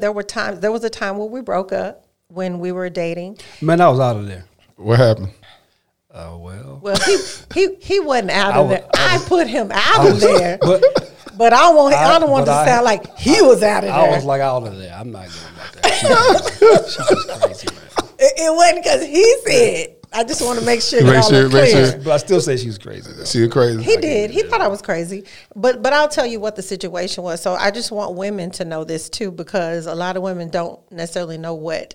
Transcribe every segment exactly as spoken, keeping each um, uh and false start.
There were times. There was a time where we broke up when we were dating. Man, I was out of there. What happened? Oh, uh, well. Well, he he he wasn't out of I there. Was, I, was, I put him out I of was, there. But, but I want I, I don't want to I, sound like he I, was out of I there. I was like out of there. I'm not going like that. She's crazy, man. It, it wasn't because he said. I just want to make sure that all sure, clear. Sure. But I still say she was crazy. Though. She was crazy. He I did. He thought I was crazy. But but I'll tell you what the situation was. So I just want women to know this too, because a lot of women don't necessarily know what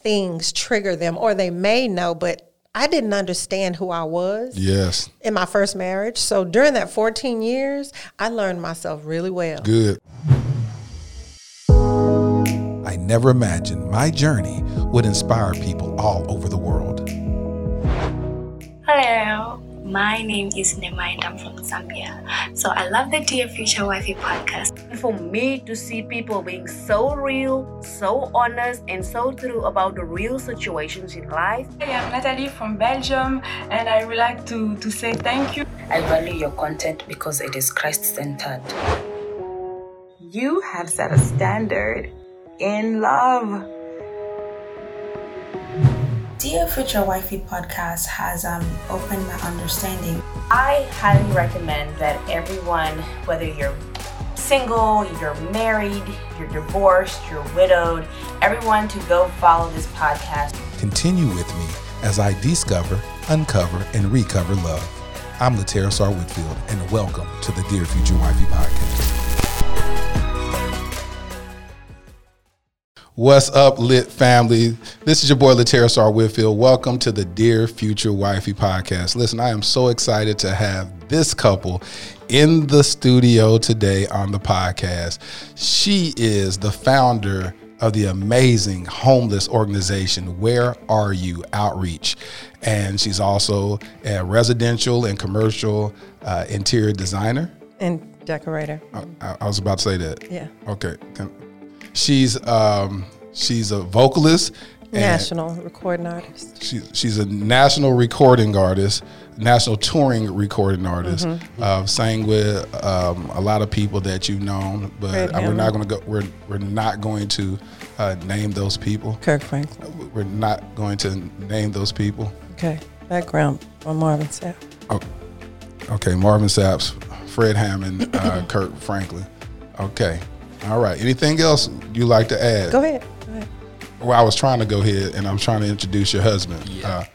things trigger them, or they may know, but I didn't understand who I was. Yes. In my first marriage. So during that fourteen years, I learned myself really well. Good. I never imagined my journey would inspire people all over the world. Hello, my name is Nema and I'm from Zambia. So I love the Dear Future Wifey podcast. For me to see people being so real, so honest, and so true about the real situations in life. Hey, I'm Natalie from Belgium, and I would like to, to say thank you. I value your content because it is Christ-centered. You have set a standard in love. Dear Future Wifey podcast has um, opened my understanding. I highly recommend that everyone, whether you're single, you're married, you're divorced, you're widowed, everyone to go follow this podcast. Continue with me as I discover, uncover, and recover love. I'm Laterra R. Whitfield, and welcome to the Dear Future Wifey podcast. What's up, Lit family? This is your boy, Laterra R. Whitfield. Welcome to the Dear Future Wifey podcast. Listen, I am so excited to have this couple in the studio today on the podcast. She is the founder of the amazing homeless organization, Where Are You Outreach? And she's also a residential and commercial uh, interior designer. And decorator. I, I was about to say that. Yeah. Okay. Can, She's um, she's a vocalist, national recording artist. She she's a national recording artist, national touring recording artist. Mm-hmm. Uh, sang with um, a lot of people that you've known, but uh, we're not going to go. We're we're not going to uh, name those people. Kirk Franklin. We're not going to name those people. Okay, background on Marvin Sapp. Oh, okay, Marvin Sapp, Fred Hammond, uh, Kirk Franklin. Okay. All right. Anything else you like to add? Go ahead. Go ahead. Well, I was trying to go ahead, and I'm trying to introduce your husband. Yeah.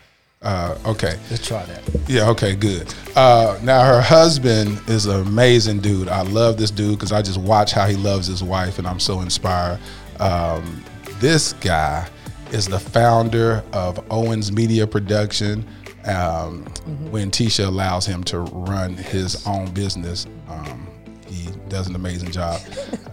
Uh, uh, okay. Let's try that. Yeah. Okay. Good. Uh, now, her husband is an amazing dude. I love this dude because I just watch how he loves his wife, and I'm so inspired. Um, this guy is the founder of Owens Media Production. Um, mm-hmm. When Tisha allows him to run his own business. Um, He does an amazing job.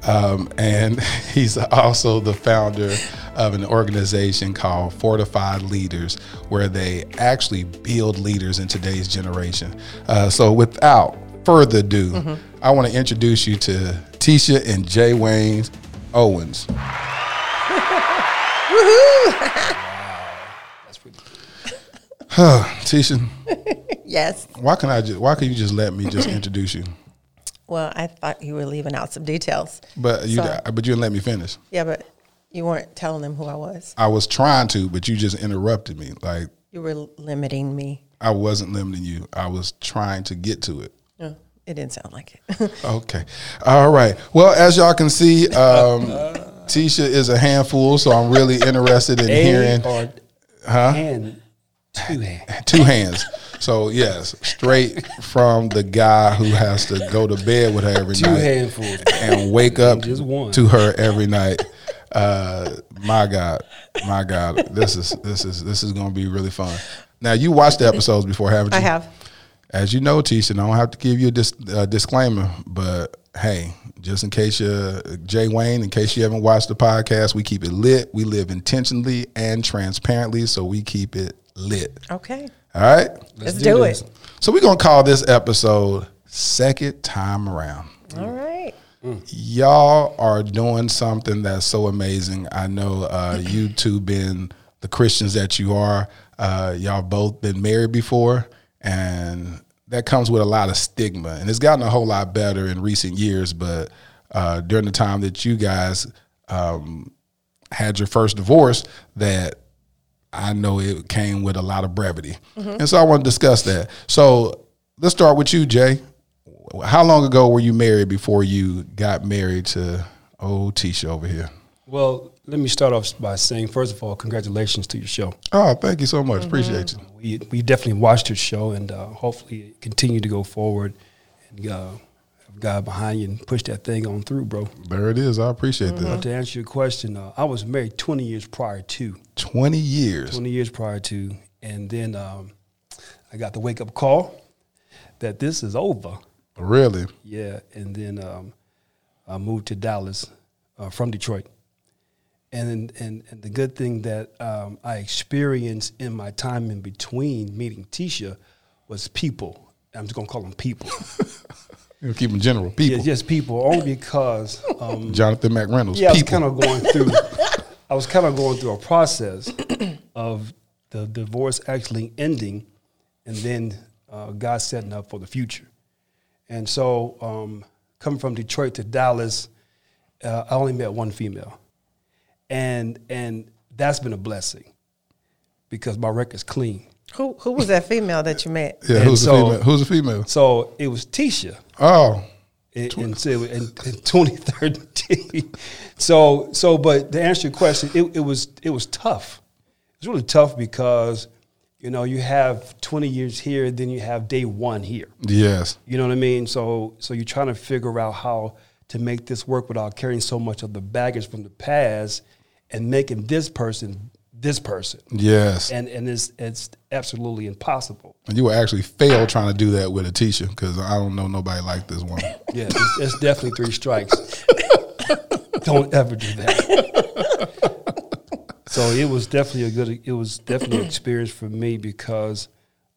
Um, and he's also the founder of an organization called Fortified Leaders, where they actually build leaders in today's generation. Uh, so without further ado, mm-hmm. I want to introduce you to Tisha and Jay Wayne Owens. Woohoo! Tisha. Yes. Why can I just, why can you just let me just introduce you? Well, I thought you were leaving out some details. But you so, but you didn't let me finish. Yeah, but you weren't telling them who I was. I was trying to, but you just interrupted me. Like you were limiting me. I wasn't limiting you. I was trying to get to it. No, it didn't sound like it. Okay. All right. Well, as y'all can see, um, Tisha is a handful, so I'm really interested in a hearing. Or huh? Hand. Two hands. Two hands. So, yes, straight from the guy who has to go to bed with her every Two night. Two handfuls. And wake up just one. To her every night. Uh, my God. My God. This is this is, this is going to be really fun. Now, you watched the episodes before, haven't you? I have. As you know, Tisha, I don't have to give you a dis- uh, disclaimer, but hey, just in case you, Jay Wayne, in case you haven't watched the podcast, we keep it lit. We live intentionally and transparently, so we keep it lit. Okay. All right. Let's, Let's do, do it. So we're going to call this episode Second Time Around. All right. Mm. Y'all are doing something that's so amazing. I know uh, you two been the Christians that you are. Uh, y'all both been married before, and that comes with a lot of stigma. And it's gotten a whole lot better in recent years, but uh, during the time that you guys um, had your first divorce, that I know it came with a lot of brevity. Mm-hmm. And so I want to discuss that. So let's start with you, Jay. How long ago were you married before you got married to old Tisha over here? Well, let me start off by saying, first of all, congratulations to your show. Oh, thank you so much. Mm-hmm. Appreciate you. We, we definitely watched your show, and uh, hopefully continue to go forward and uh, have God behind you and push that thing on through, bro. There it is. I appreciate mm-hmm. that. But to answer your question, uh, I was married twenty years prior to. twenty years? twenty years prior to. And then um, I got the wake-up call that this is over. Really? Yeah. And then um, I moved to Dallas uh, from Detroit. And, and and the good thing that um, I experienced in my time in between meeting Tisha was people. I'm just going to call them people. You'll keep them general. People. Yeah, just people, only because. Um, Jonathan McReynolds. Yeah, I was kind of going through. I was kind of going through a process of the divorce actually ending, and then uh, God setting up for the future. And so, um, coming from Detroit to Dallas, uh, I only met one female. And and that's been a blessing because my record's clean. Who who was that female that you met? Yeah, who's so, a female? Who's a female? So it was Tisha. Oh, in, Tw- in, in, in twenty thirteen. so so, but to answer your question, it, it was it was tough. It was really tough because you know you have twenty years here, then you have day one here. Yes, you know what I mean. So so you're trying to figure out how to make this work without carrying so much of the baggage from the past. And making this person this person. Yes. And and it's it's absolutely impossible. And you will actually fail trying to do that with a Tisha, because I don't know nobody like this one. Yeah, it's, it's definitely three strikes. Don't ever do that. So it was definitely a good it was definitely an experience for me because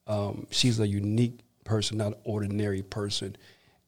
um, she's a unique person, not an ordinary person.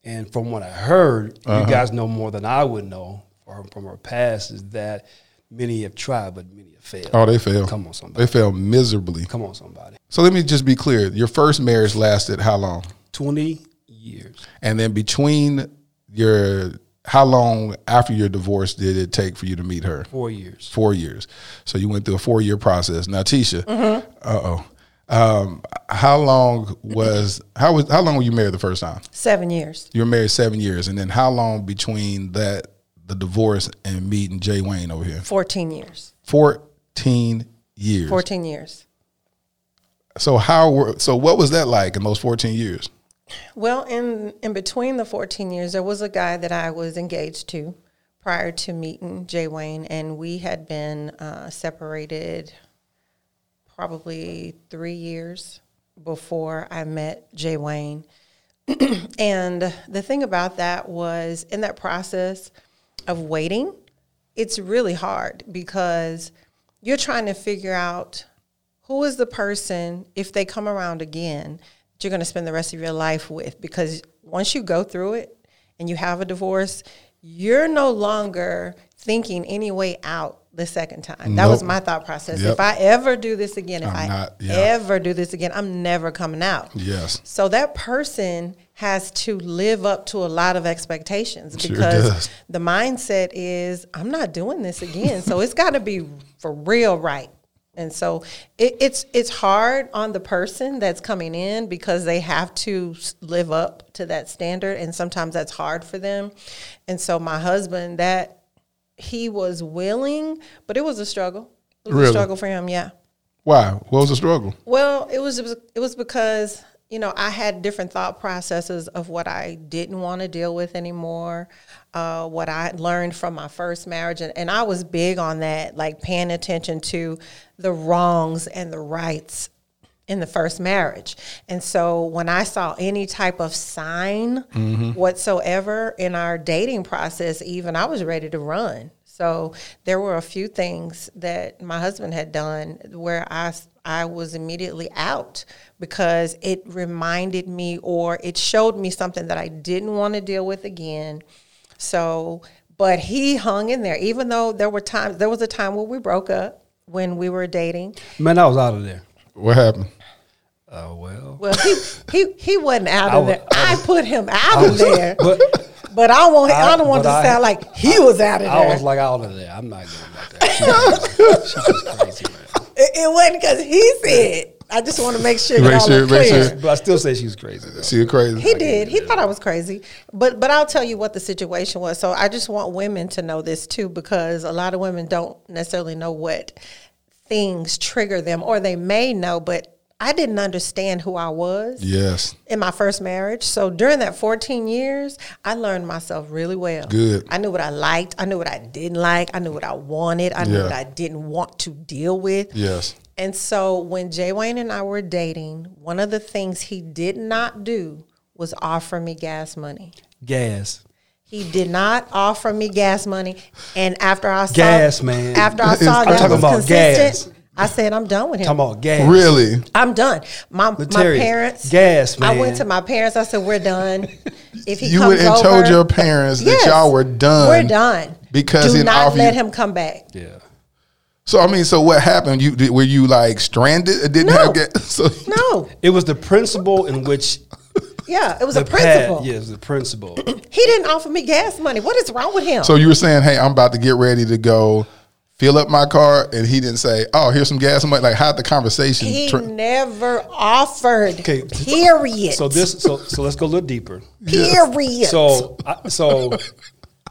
And from what I heard, uh-huh. you guys know more than I would know from, from her past is that many have tried, but many have failed. Oh, they failed. Come on, somebody. They failed miserably. Come on, somebody. So let me just be clear. Your first marriage lasted how long? twenty years. And then between your, how long after your divorce did it take for you to meet her? Four years. Four years. So you went through a four-year process. Now, Tisha, mm-hmm. uh-oh. Um, how long was, how was, how long were you married the first time? Seven years. You were married seven years. And then how long between that, the divorce and meeting Jay Wayne over here? fourteen years. fourteen years. fourteen years. So how were, so what was that like in those fourteen years? Well, in, in between the fourteen years, there was a guy that I was engaged to prior to meeting Jay Wayne, and we had been uh, separated probably three years before I met Jay Wayne. And the thing about that was in that process of waiting, it's really hard because you're trying to figure out who is the person, if they come around again, that you're going to spend the rest of your life with. Because once you go through it and you have a divorce, you're no longer thinking any way out the second time. Nope. That was my thought process. Yep. If I ever do this again, if I'm I not, yeah. ever do this again, I'm never coming out. Yes. So that person has to live up to a lot of expectations because sure the mindset is, I'm not doing this again. So it's got to be for real right. And so it, it's it's hard on the person that's coming in because they have to live up to that standard, and sometimes that's hard for them. And so my husband, that he was willing, but it was a struggle. It was really? a struggle for him, yeah. Why? What was the struggle? Well, it was it was because, you know, I had different thought processes of what I didn't want to deal with anymore, uh, what I learned from my first marriage. And, and I was big on that, like paying attention to the wrongs and the rights in the first marriage. And so when I saw any type of sign mm-hmm. whatsoever in our dating process, even I was ready to run. So there were a few things that my husband had done where I I was immediately out because it reminded me or it showed me something that I didn't want to deal with again. So, but he hung in there, even though there were times, there was a time where we broke up when we were dating. Man, I was out of there. What happened? Oh, uh, well. Well, he, he, he wasn't out of was, there. I, was, I put him out was, of there. But, But I won't. I, I don't want to I, sound like he I, was out of I there. I was like out of there. I'm not going back there. She was, she was crazy, man. It, it wasn't because he said. I just want to make sure that all was clear. But I still say she was crazy, though. She was crazy. He did. He thought I was crazy. But but I'll tell you what the situation was. So I just want women to know this, too, because a lot of women don't necessarily know what things trigger them, or they may know, but I didn't understand who I was yes. in my first marriage. So during that fourteen years, I learned myself really well. Good. I knew what I liked. I knew what I didn't like. I knew what I wanted. I knew yeah. what I didn't want to deal with. Yes. And so when Jay Wayne and I were dating, one of the things he did not do was offer me gas money. Gas. He did not offer me gas money. And after I saw gas, man. After I saw that I'm talking about gas. I said, I'm done with him. Come on, gas. Really? I'm done. My Laterra, my parents. Gas, man. I went to my parents. I said, we're done. If he you comes over. You told your parents yes, that y'all were done. We're done. Because do not let you. him come back. Yeah. So, I mean, so what happened? You Were you, like, stranded? It didn't no. have gas? So no. It was the principle in which. Yeah, it was a principle. Yeah, it was a principle. He didn't offer me gas money. What is wrong with him? So you were saying, hey, I'm about to get ready to go fill up my car, and he didn't say, oh, here's some gas money. Like, how'd the conversation? He tra- never offered, okay. period. So this, so so let's go a little deeper. Period. Yes. So, I, so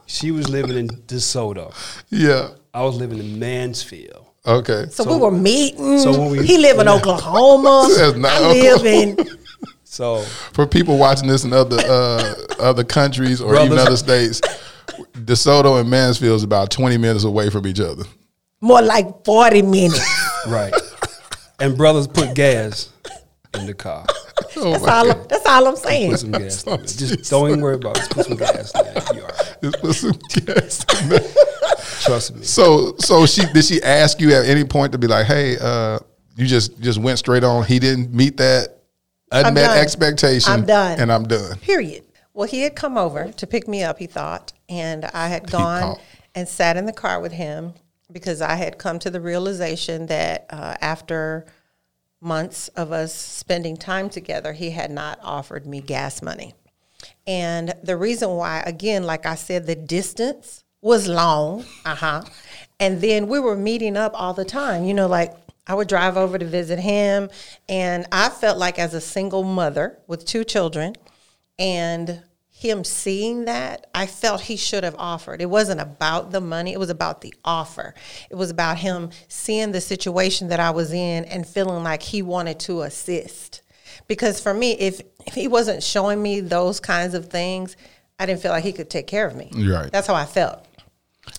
she was living in DeSoto. Yeah. I was living in Mansfield. Okay. So, so we were meeting. So when we, he lived in Oklahoma. I live in. So for people watching this in other, uh, other countries or brothers. Even other states, DeSoto and Mansfield is about twenty minutes away from each other. More like forty minutes. Right. And brothers put gas in the car. Oh that's, all I'm, that's all I'm saying. Put some gas. In it. Just don't even worry about it. Just put some gas in it. You're all right. Just put some gas in it. Trust me. So so she did she ask you at any point to be like, hey, uh, you just, just went straight on. He didn't meet that unmet expectation. I'm done. And I'm done. Period. Well, he had come over to pick me up, he thought, and I had gone and sat in the car with him because I had come to the realization that uh, after months of us spending time together, he had not offered me gas money. And the reason why, again, like I said, the distance was long, uh-huh, and then we were meeting up all the time, you know, like I would drive over to visit him, and I felt like as a single mother with two children, and him seeing that, I felt he should have offered. It wasn't about the money. It was about the offer. It was about him seeing the situation that I was in and feeling like he wanted to assist. Because for me, if, if he wasn't showing me those kinds of things, I didn't feel like he could take care of me. Right. That's how I felt.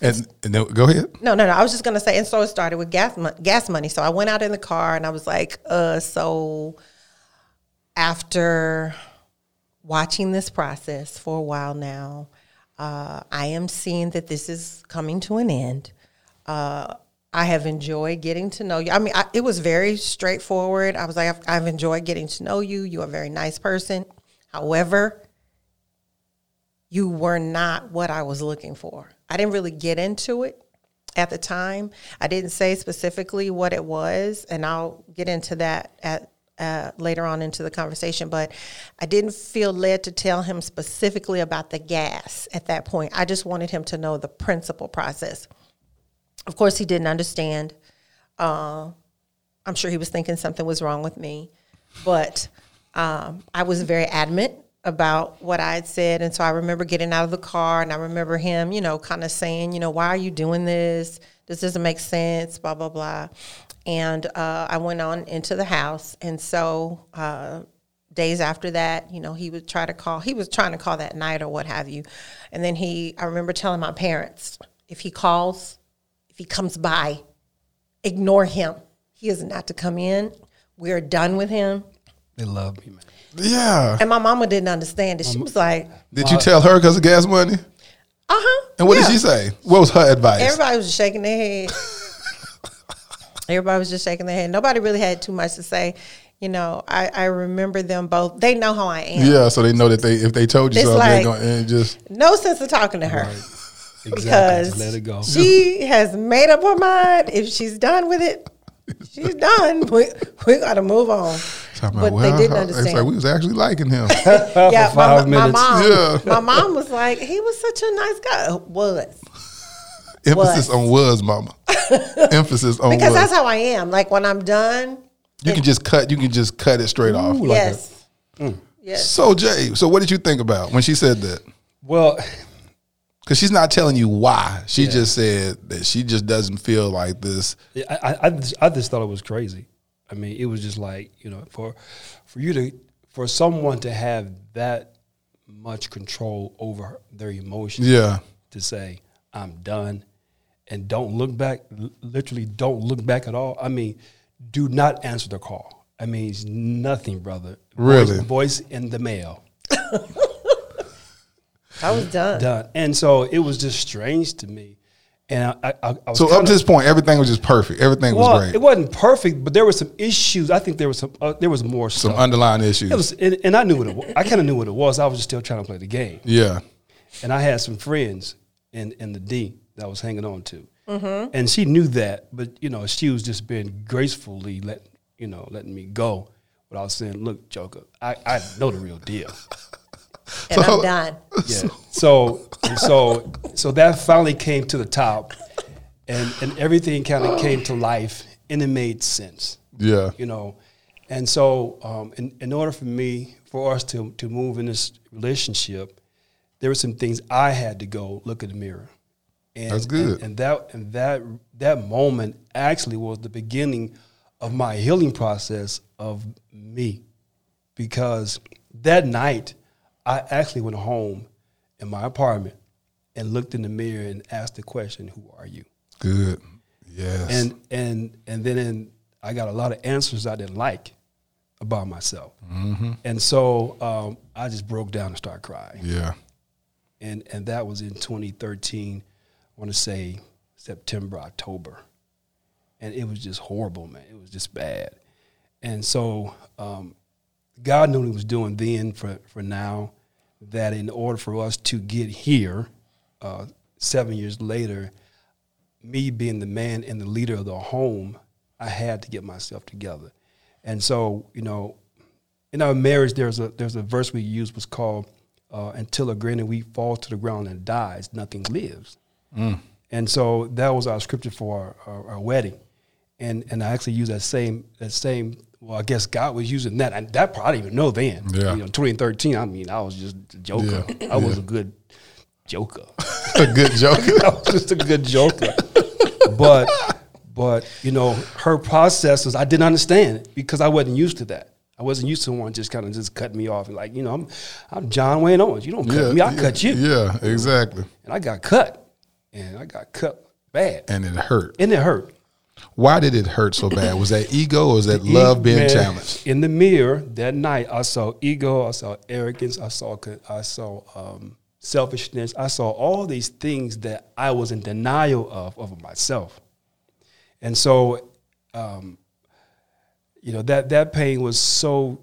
And, and then, go ahead. No, no, no. I was just going to say, and so it started with gas, mo- gas money. So I went out in the car and I was like, uh, so after watching this process for a while now, uh, I am seeing that this is coming to an end. Uh, I have enjoyed getting to know you. I mean, I, it was very straightforward. I was like, I've, I've enjoyed getting to know you. You're a very nice person. However, you were not what I was looking for. I didn't really get into it at the time. I didn't say specifically what it was, and I'll get into that at Uh, later on into the conversation, but I didn't feel led to tell him specifically about the gas at that point. I just wanted him to know the principal process. Of course, he didn't understand. Uh, I'm sure he was thinking something was wrong with me, but um, I was very adamant about what I had said, and so I remember getting out of the car, and I remember him, you know, kind of saying, you know, why are you doing this? This doesn't make sense, blah, blah, blah. And uh, I went on into the house. And so uh, days after that, you know, he would try to call. He was trying to call that night or what have you. And then he, I remember telling my parents, if he calls, if he comes by, ignore him. He is not to come in. We're done with him. They love me, man. Yeah. And my mama didn't understand it. She was like. Did you tell her because of gas money? Uh-huh. And what yeah. did she say? What was her advice? Everybody was just shaking their head. Everybody was just shaking their head. Nobody really had too much to say. You know, I, I remember them both. They know how I am. Yeah, so they know that they if they told you it's something, like, they're going to just. No sense of talking to her. Right. Exactly. Because just let it go. She has made up her mind. If she's done with it, she's done. We, we got to move on. Talking but about, well, they didn't how, understand. It's like we was actually liking him. yeah, my, my mom. Yeah. My mom was like, he was such a nice guy. Was. Emphasis was. on was, mama. Emphasis on because was. That's how I am. Like when I'm done, you it, can just cut. You can just cut it straight Ooh, off. Like yes. A, mm. Yes. So Jay, so what did you think about when she said that? Well, because she's not telling you why. She yeah. just said that she just doesn't feel like this. Yeah, I, I, I, just, I just thought it was crazy. I mean, it was just like, you know, for for you to for someone to have that much control over their emotions. Yeah. To say I'm done. And don't look back, literally don't look back at all. I mean, do not answer the call. I mean, it's nothing, brother. Really? Voice, voice in the mail. I was done. Done. And so it was just strange to me. And I, I, I was so up to this point, everything was just perfect. Everything well, was great. It wasn't perfect, but there were some issues. I think there was some. Uh, there was more stuff. Some underlying issues. It was, and, and I knew what it was. I kind of knew what it was. I was just still trying to play the game. Yeah. And I had some friends in in the D that I was hanging on to, mm-hmm. and she knew that. But you know, she was just being gracefully let you know letting me go without saying, "Look, Joker, I, I know the real deal." And so, I'm done. Yeah. So so so that finally came to the top, and, and everything kind of came to life, and it made sense. Yeah. You know, and so um, in, in order for me, for us to, to move in this relationship, there were some things I had to go look in the mirror. And, That's good. And, and that and that that moment actually was the beginning of my healing process of me, because that night, I actually went home in my apartment and looked in the mirror and asked the question, "Who are you?" Good. Yes. And and and then in, I got a lot of answers I didn't like about myself. Mm-hmm. And so um, I just broke down and started crying. Yeah. And and that was in twenty thirteen. I want to say September, October, and it was just horrible, man. It was just bad. And so um, God knew what He was doing then for for now. That in order for us to get here, uh, seven years later, me being the man and the leader of the home, I had to get myself together. And so, you know, in our marriage, there's a there's a verse we use was called, uh, "Until a grain of wheat falls to the ground and dies, nothing lives." Mm. And so that was our scripture for our, our, our wedding, and and I actually used that same that same. Well, I guess God was using that. And that part I didn't even know then. Yeah. You know, twenty thirteen, I mean, I was just a joker. Yeah. I was yeah. a good joker. A good joker? I was just a good joker. But, but you know, her processes, I didn't understand because I wasn't used to that. I wasn't used to someone just kind of just cutting me off. And like, you know, I'm I'm John Wayne Owens. You don't cut yeah, me, I yeah, cut you. Yeah, exactly. And I got cut. And I got cut bad. And it hurt. And it hurt. Why did it hurt so bad? Was that ego or was that love being man, challenged? In the mirror that night, I saw ego, I saw arrogance, I saw I saw um, selfishness, I saw all these things that I was in denial of over myself. And so, um, you know, that, that pain was so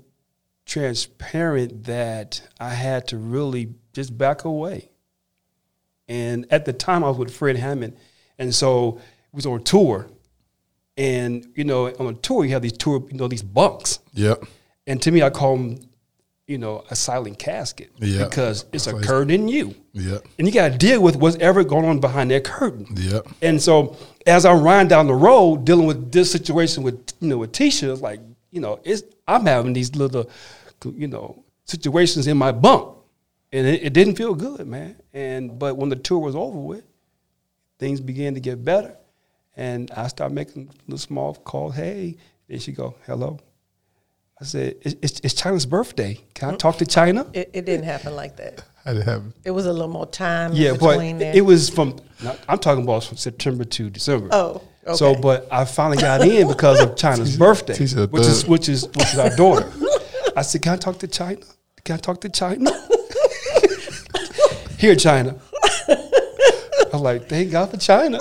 transparent that I had to really just back away. And at the time, I was with Fred Hammond, and so we was on tour. And, you know, on a tour, you have these tour, you know, these bunks. Yep. And to me, I call them, you know, a silent casket. Yep. Because it's a curtain in you. Yep. And you got to deal with whatever going on behind that curtain. Yep. And so as I'm riding down the road dealing with this situation with, you know, with Tisha, it's like, you know, it's I'm having these little, you know, situations in my bunk. And it, it didn't feel good, man. And but when the tour was over with, things began to get better. And I start making little small calls. Hey, and she go, hello. I said, it's, it's, it's China's birthday. Can I talk to China? It, it didn't happen like that. How did it happen? It was a little more time yeah, between there. It was from, I'm talking about from September to December. Oh, okay. So, but I finally got in because of China's birthday, which is, which is which is our daughter. I said, can I talk to China? Can I talk to China? Here, China. I was like, thank God for China.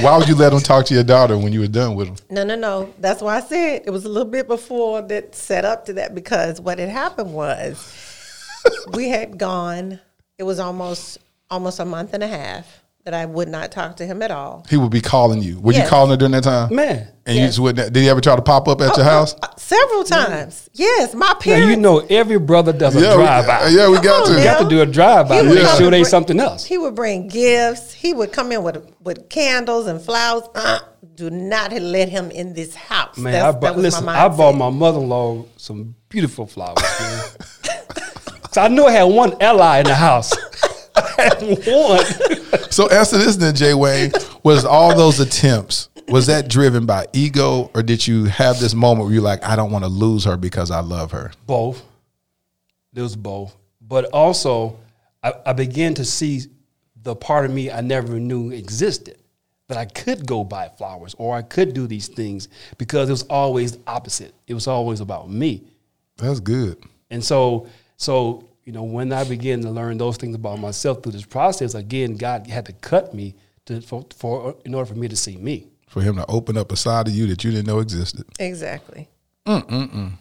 Why would you let him talk to your daughter when you were done with him? No, no, no. That's why I said it was a little bit before that set up to that, because what had happened was we had gone, it was almost almost a month and a half that I would not talk to him at all. He would be calling you. Were yes. you calling her during that time? Man. And yes. you just wouldn't. Did he ever try to pop up at oh, your house? Uh, several times. Yeah. Yes. My parents. Now, you know, every brother does a yeah, drive-by. Yeah, we got to. We got to do a drive-by. Make yeah. sure there's something else. He would bring gifts. He would come in with with candles and flowers. Uh, do not let him in this house. Man, I bought, listen, I bought my mother-in-law some beautiful flowers. So I knew I had one ally in the house. So answer this then, Jay Wayne. Was all those attempts, was that driven by ego, or did you have this moment where you're like, I don't want to lose her because I love her? Both. It was both. But also, I, I began to see the part of me I never knew existed, that I could go buy flowers or I could do these things, because it was always the opposite. It was always about me. That's good. And so, so... you know, when I began to learn those things about myself through this process, again, God had to cut me to, for, for in order for me to see me. For him to open up a side of you that you didn't know existed. Exactly. Mm-mm-mm.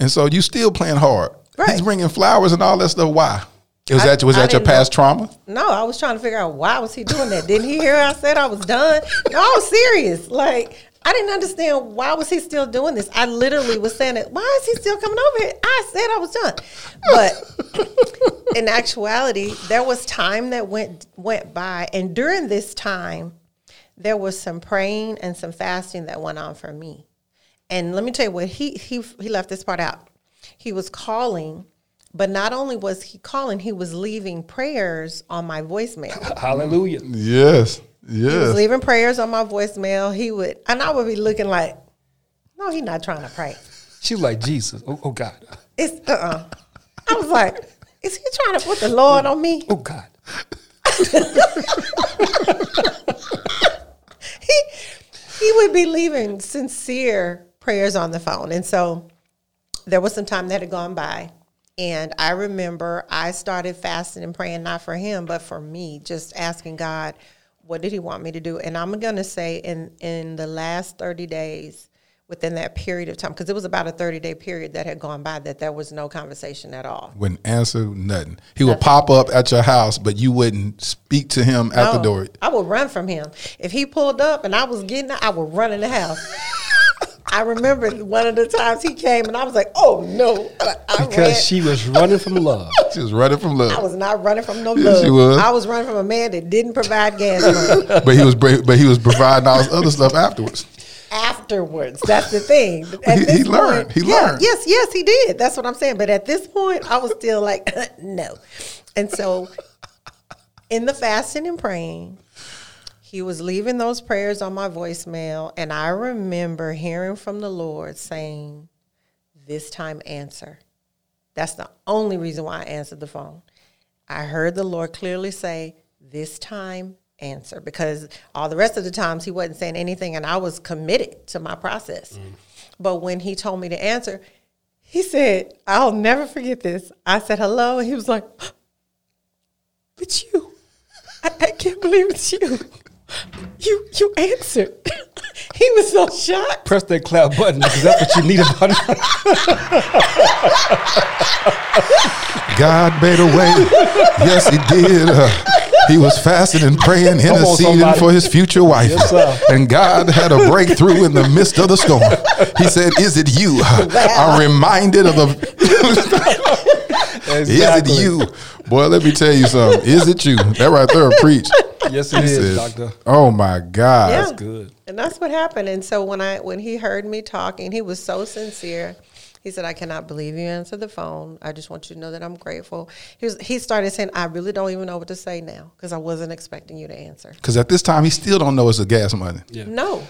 And so you still playing hard. Right. He's bringing flowers and all that stuff. Why? Was I, that, was that your past know. trauma? No, I was trying to figure out why was he doing that. Didn't he hear I said I was done? No, I was serious. Like, I didn't understand why was he still doing this. I literally was saying it. Why is he still coming over here? I said I was done. But in actuality, there was time that went went by. And during this time, there was some praying and some fasting that went on for me. And let me tell you what, he he he left this part out. He was calling, but not only was he calling, he was leaving prayers on my voicemail. Hallelujah. Yes. Yes. He was leaving prayers on my voicemail. He would, and I would be looking like, no, he's not trying to pray. She's like, Jesus, oh, oh God. It's, uh-uh. I was like, is he trying to put the Lord on me? Oh, God. he, he would be leaving sincere prayers on the phone. And so there was some time that had gone by. And I remember I started fasting and praying, not for him, but for me, just asking God, what did he want me to do? And I'm going to say in, in the last thirty days, within that period of time, because it was about a thirty-day period that had gone by, that there was no conversation at all. Wouldn't answer nothing. He nothing. would pop up at your house, but you wouldn't speak to him no, at the door. I would run from him. If he pulled up and I was getting out, I would run in the house. I remember one of the times he came and I was like, oh, no. I because ran. She was running from love. She was running from love. I was not running from no yes, love. She was. I was running from a man that didn't provide gas money. But he was but he was providing all this other stuff afterwards. Afterwards. That's the thing. At he he point, learned. He yeah, learned. Yes, yes, he did. That's what I'm saying. But at this point, I was still like, no. And so in the fasting and praying, he was leaving those prayers on my voicemail, and I remember hearing from the Lord saying, this time answer. That's the only reason why I answered the phone. I heard the Lord clearly say, this time answer, because all the rest of the times he wasn't saying anything, and I was committed to my process. Mm. But when he told me to answer, he said, I'll never forget this. I said, hello, and he was like, it's you. I, I can't believe it's you. You you answered. He was so shocked. Press that clap button, because that's what you need about it. God made a way. Yes, he did. Uh, he was fasting and praying, interceding for his future wife. Yes, and God had a breakthrough in the midst of the storm. He said, is it you? Wow. I'm reminded of the... Exactly. Is it you? Boy, let me tell you something. Is it you? That right there, preach. Yes, it is, is, doctor. Oh, my God. Yeah. That's good. And that's what happened. And so when I when he heard me talking, he was so sincere. He said, I cannot believe you answered the phone. I just want you to know that I'm grateful. He, was, he started saying, I really don't even know what to say now, because I wasn't expecting you to answer. Because at this time, he still don't know it's a gas money. Yeah. No.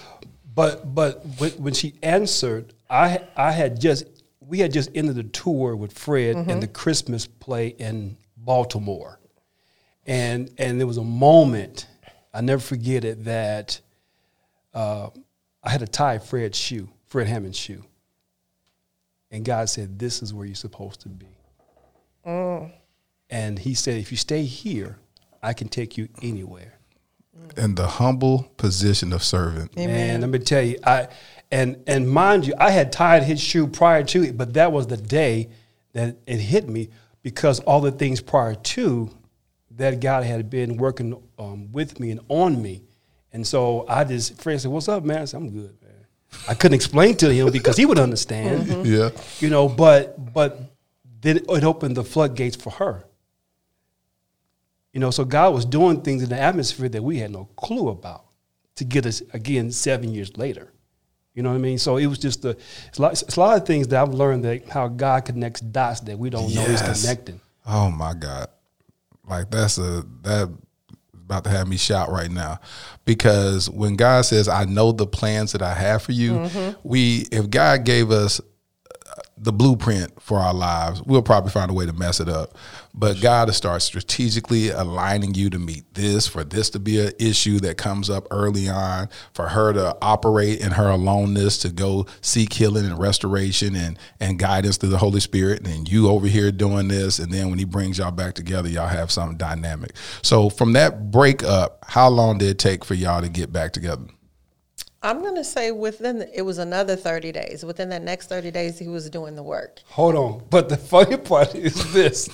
But but when she answered, I I had just... we had just ended the tour with Fred mm-hmm. and the Christmas play in Baltimore. And and there was a moment, I never forget it, that uh, I had to tie Fred's shoe, Fred Hammond's shoe. And God said, this is where you're supposed to be. Mm. And he said, if you stay here, I can take you anywhere. And the humble position of servant. Amen. Man, let me tell you, I... And and mind you, I had tied his shoe prior to it, but that was the day that it hit me, because all the things prior to that God had been working um, with me and on me. And so I just, Fred said, "What's up, man?" I said, "I'm good, man." I couldn't explain to him because he would understand. Mm-hmm. Yeah. You know, but but then it opened the floodgates for her. You know, so God was doing things in the atmosphere that we had no clue about to get us, again, seven years later. You know what I mean? So it was just a, it's a lot, it's a lot of things that I've learned, that how God connects dots that we don't yes. know is connecting. Oh, my God. Like, that's a, that about to have me shout right now. Because when God says, "I know the plans that I have for you," mm-hmm. we, if God gave us the blueprint for our lives, we'll probably find a way to mess it up. But God will start strategically aligning you to meet this, for this to be an issue that comes up early on, for her to operate in her aloneness, to go seek healing and restoration and, and guidance through the Holy Spirit. And then you over here doing this. And then when he brings y'all back together, y'all have something dynamic. So from that breakup, how long did it take for y'all to get back together? I'm going to say within, it was another thirty days. Within that next thirty days, he was doing the work. Hold on. But the funny part is this.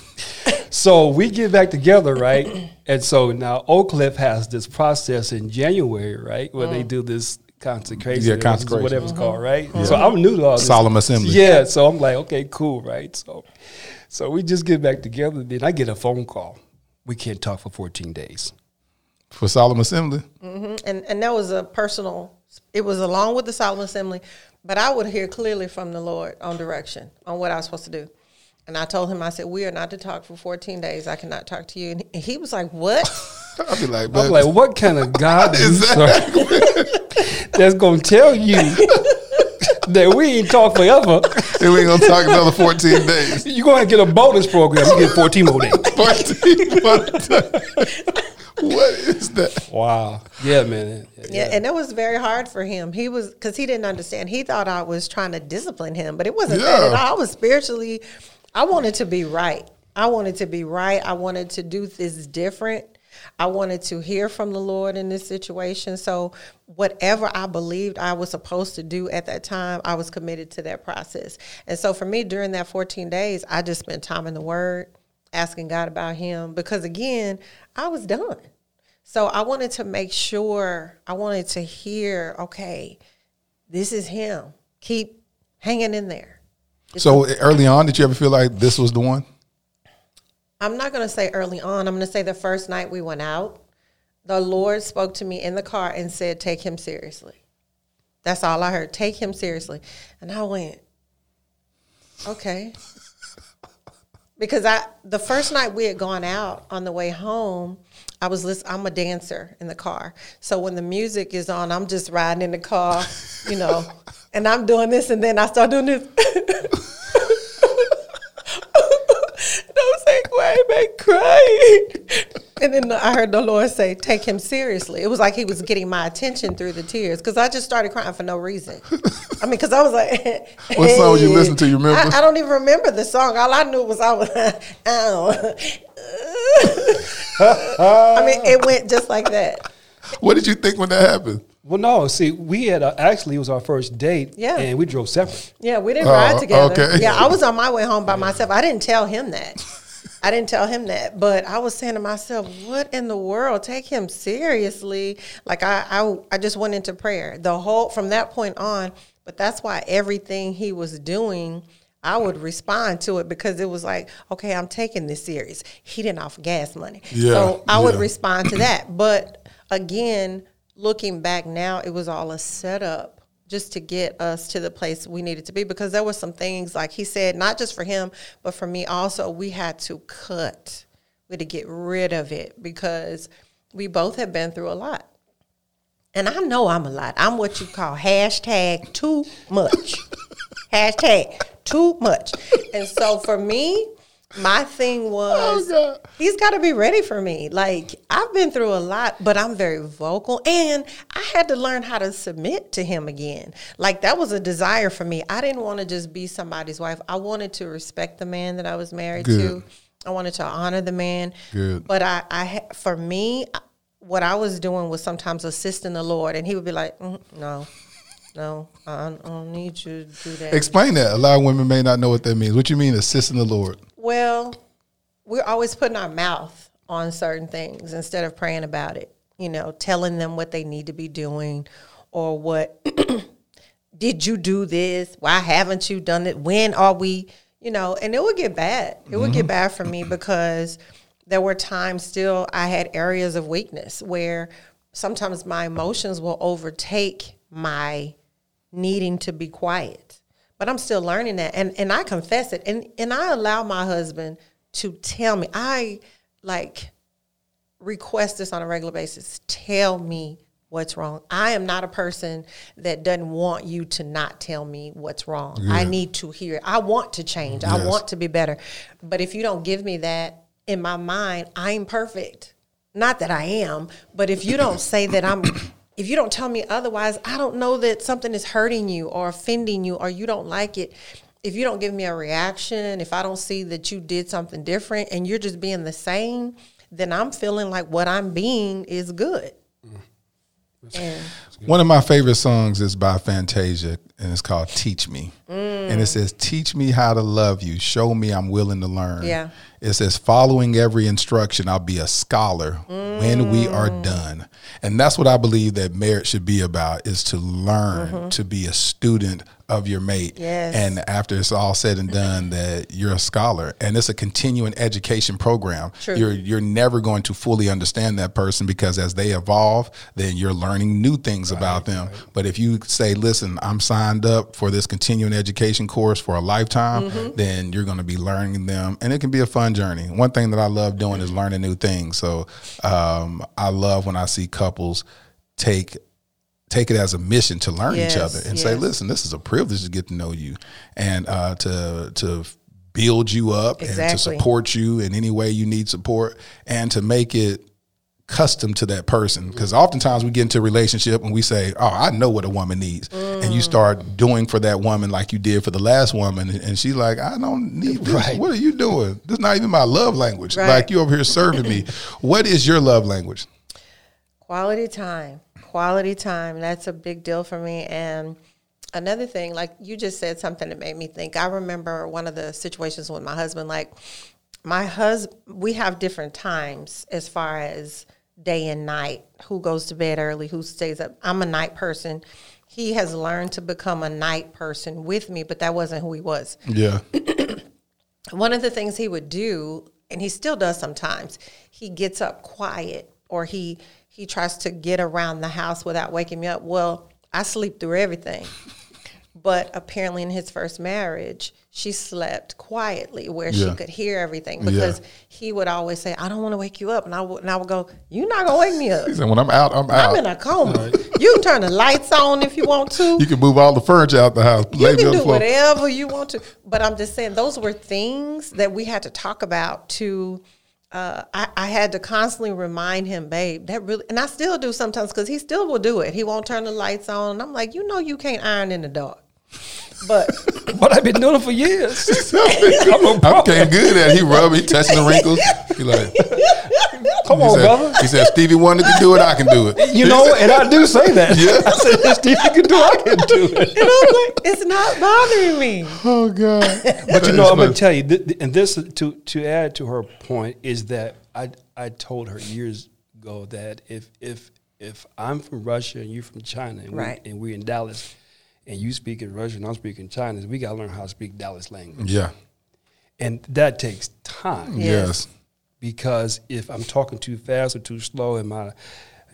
So we get back together, right? And so now Oak Cliff has this process in January, right? Where mm. they do this consecration. Yeah, consecration. Whatever it's mm-hmm. called, right? Mm-hmm. So I'm new to all this. Solemn Assembly. Yeah. So I'm like, okay, cool, right? So, so we just get back together. Then I get a phone call. We can't talk for fourteen days. For Solemn Assembly? Mm-hmm. And, and that was a personal... It was along with the Solemn Assembly, but I would hear clearly from the Lord on direction, on what I was supposed to do. And I told him, I said, "We are not to talk for fourteen days. I cannot talk to you." And he was like, "What?" I'd be like, I'm like, "What kind of God is that that's going to tell you that we ain't talk forever? And we ain't going to talk another fourteen days. You're going to get a bonus program. You get fourteen more days. fourteen more days. What is that? Wow. Yeah, man. Yeah, yeah, and that was very hard for him. He was, because he didn't understand. He thought I was trying to discipline him, but it wasn't yeah. that at all. I was spiritually, I wanted to be right. I wanted to be right. I wanted to do this different. I wanted to hear from the Lord in this situation. So whatever I believed I was supposed to do at that time, I was committed to that process. And so for me, during that fourteen days, I just spent time in the Word, asking God about him, because again, I was done. So I wanted to make sure, I wanted to hear, okay, this is him. Keep hanging in there. It's so okay. Early on, did you ever feel like this was the one? I'm not going to say early on. I'm going to say the first night we went out, the Lord spoke to me in the car and said, "Take him seriously." That's all I heard. Take him seriously. And I went, okay. Because I, the first night we had gone out, on the way home, I was listening. I'm a dancer in the car. So when the music is on, I'm just riding in the car, you know, and I'm doing this, and then I start doing this. Don't say, "Why am I crying?" And then I heard the Lord say, "Take him seriously." It was like he was getting my attention through the tears, because I just started crying for no reason. I mean, because I was like, hey. What song you listen to, you remember? I, I don't even remember the song. All I knew was I was, oh. I mean, it went just like that. What did you think when that happened? Well, no, see, we had, a, actually, it was our first date, yeah. and we drove separate. Yeah, we didn't uh, ride together. Okay. Yeah, I was on my way home by myself. I didn't tell him that. I didn't tell him that, but I was saying to myself, what in the world? Take him seriously. Like, I, I, I just went into prayer the whole, from that point on. But that's why everything he was doing, I would respond to it, because it was like, okay, I'm taking this serious. He didn't offer gas money. Yeah, so I yeah. would respond to that. But again, looking back now, it was all a setup, just to get us to the place we needed to be, because there were some things, like he said, not just for him, but for me also, we had to cut. We had to get rid of it, because we both had been through a lot. And I know I'm a lot. I'm what you call hashtag too much. Hashtag too much. And so for me, my thing was, oh, he's got to be ready for me. Like, I've been through a lot, but I'm very vocal. And I had to learn how to submit to him again. Like, that was a desire for me. I didn't want to just be somebody's wife. I wanted to respect the man that I was married Good. to. I wanted to honor the man. Good. But I, I, for me, what I was doing was sometimes assisting the Lord. And he would be like, mm, no. No, I don't need you to do that. Explain that. A lot of women may not know what that means. What you mean, assisting the Lord? Well, we're always putting our mouth on certain things instead of praying about it, you know, telling them what they need to be doing or what, did you do this? Why haven't you done it? When are we, you know, and it would get bad. It would mm-hmm. get bad for me because there were times still I had areas of weakness where sometimes my emotions will overtake my needing to be quiet. But I'm still learning that. And and I confess it. And, and I allow my husband to tell me. I, like, request this on a regular basis. Tell me what's wrong. I am not a person that doesn't want you to not tell me what's wrong. Yeah. I need to hear it. I want to change. Yes. I want to be better. But if you don't give me that, in my mind, I'm perfect. Not that I am, but if you don't say that I'm... If you don't tell me otherwise, I don't know that something is hurting you or offending you or you don't like it. If you don't give me a reaction, if I don't see that you did something different and you're just being the same, then I'm feeling like what I'm being is good. And one of my favorite songs is by Fantasia, and it's called Teach Me. Mm. And it says, teach me how to love you. Show me I'm willing to learn. Yeah. It says, following every instruction, I'll be a scholar mm. when we are done. And that's what I believe that marriage should be about, is to learn, mm-hmm. to be a student of your mate. Yes. And after it's all said and done, that you're a scholar. And it's a continuing education program. True. You're you're never going to fully understand that person because as they evolve, then you're learning new things right, about them. Right. But if you say, listen, I'm signed up for this continuing education course for a lifetime, mm-hmm. then you're going to be learning them. And it can be a fun journey. One thing that I love doing is learning new things. So um, I love when I see couples take take it as a mission to learn yes, each other and yes. say, listen, this is a privilege to get to know you and uh, to to build you up exactly. and to support you in any way you need support and to make it custom to that person. Because oftentimes we get into a relationship and we say, oh, I know what a woman needs. Mm. And you start doing for that woman like you did for the last woman. And she's like, I don't need this. Right. What are you doing? This is not even my love language. Right. Like you over here serving me. What is your love language? Quality time. Quality time. That's a big deal for me. And another thing, like you just said something that made me think. I remember one of the situations with my husband, like my husband, we have different times as far as day and night, who goes to bed early, who stays up. I'm a night person. He has learned to become a night person with me, but that wasn't who he was. Yeah. One of the things he would do, and he still does sometimes, he gets up quiet or he He tries to get around the house without waking me up. Well, I sleep through everything. But apparently in his first marriage, she slept quietly where yeah. she could hear everything. Because yeah. he would always say, I don't want to wake you up. And I would, and I would go, you're not going to wake me up. He said, when I'm out, I'm out. I'm in a coma. Right. You can turn the lights on if you want to. You can move all the furniture out the house. You can do whatever you want to. But I'm just saying those were things that we had to talk about to – Uh, I, I had to constantly remind him, babe, that really, and I still do sometimes because he still will do it. He won't turn the lights on. And I'm like, you know, you can't iron in the dark. But but I've been doing it for years. I'm, I'm getting good at it. He rub, he touching the wrinkles. He like, come he on, said, brother. He said, Stevie wanted to do it, I can do it. You know, and I do say that. Yeah. I said, if Stevie can do it, I can do it. And I'm like, it's not bothering me. Oh, God. But, but you know, I'm going to tell you, th- th- and this, to, to add to her point, is that I I told her years ago that if if if I'm from Russia and you're from China and, right. we, and we're in Dallas, and you speak in Russian, I'm speaking Chinese, we got to learn how to speak Dallas language. Yeah. And that takes time. Yes. Because if I'm talking too fast or too slow in my,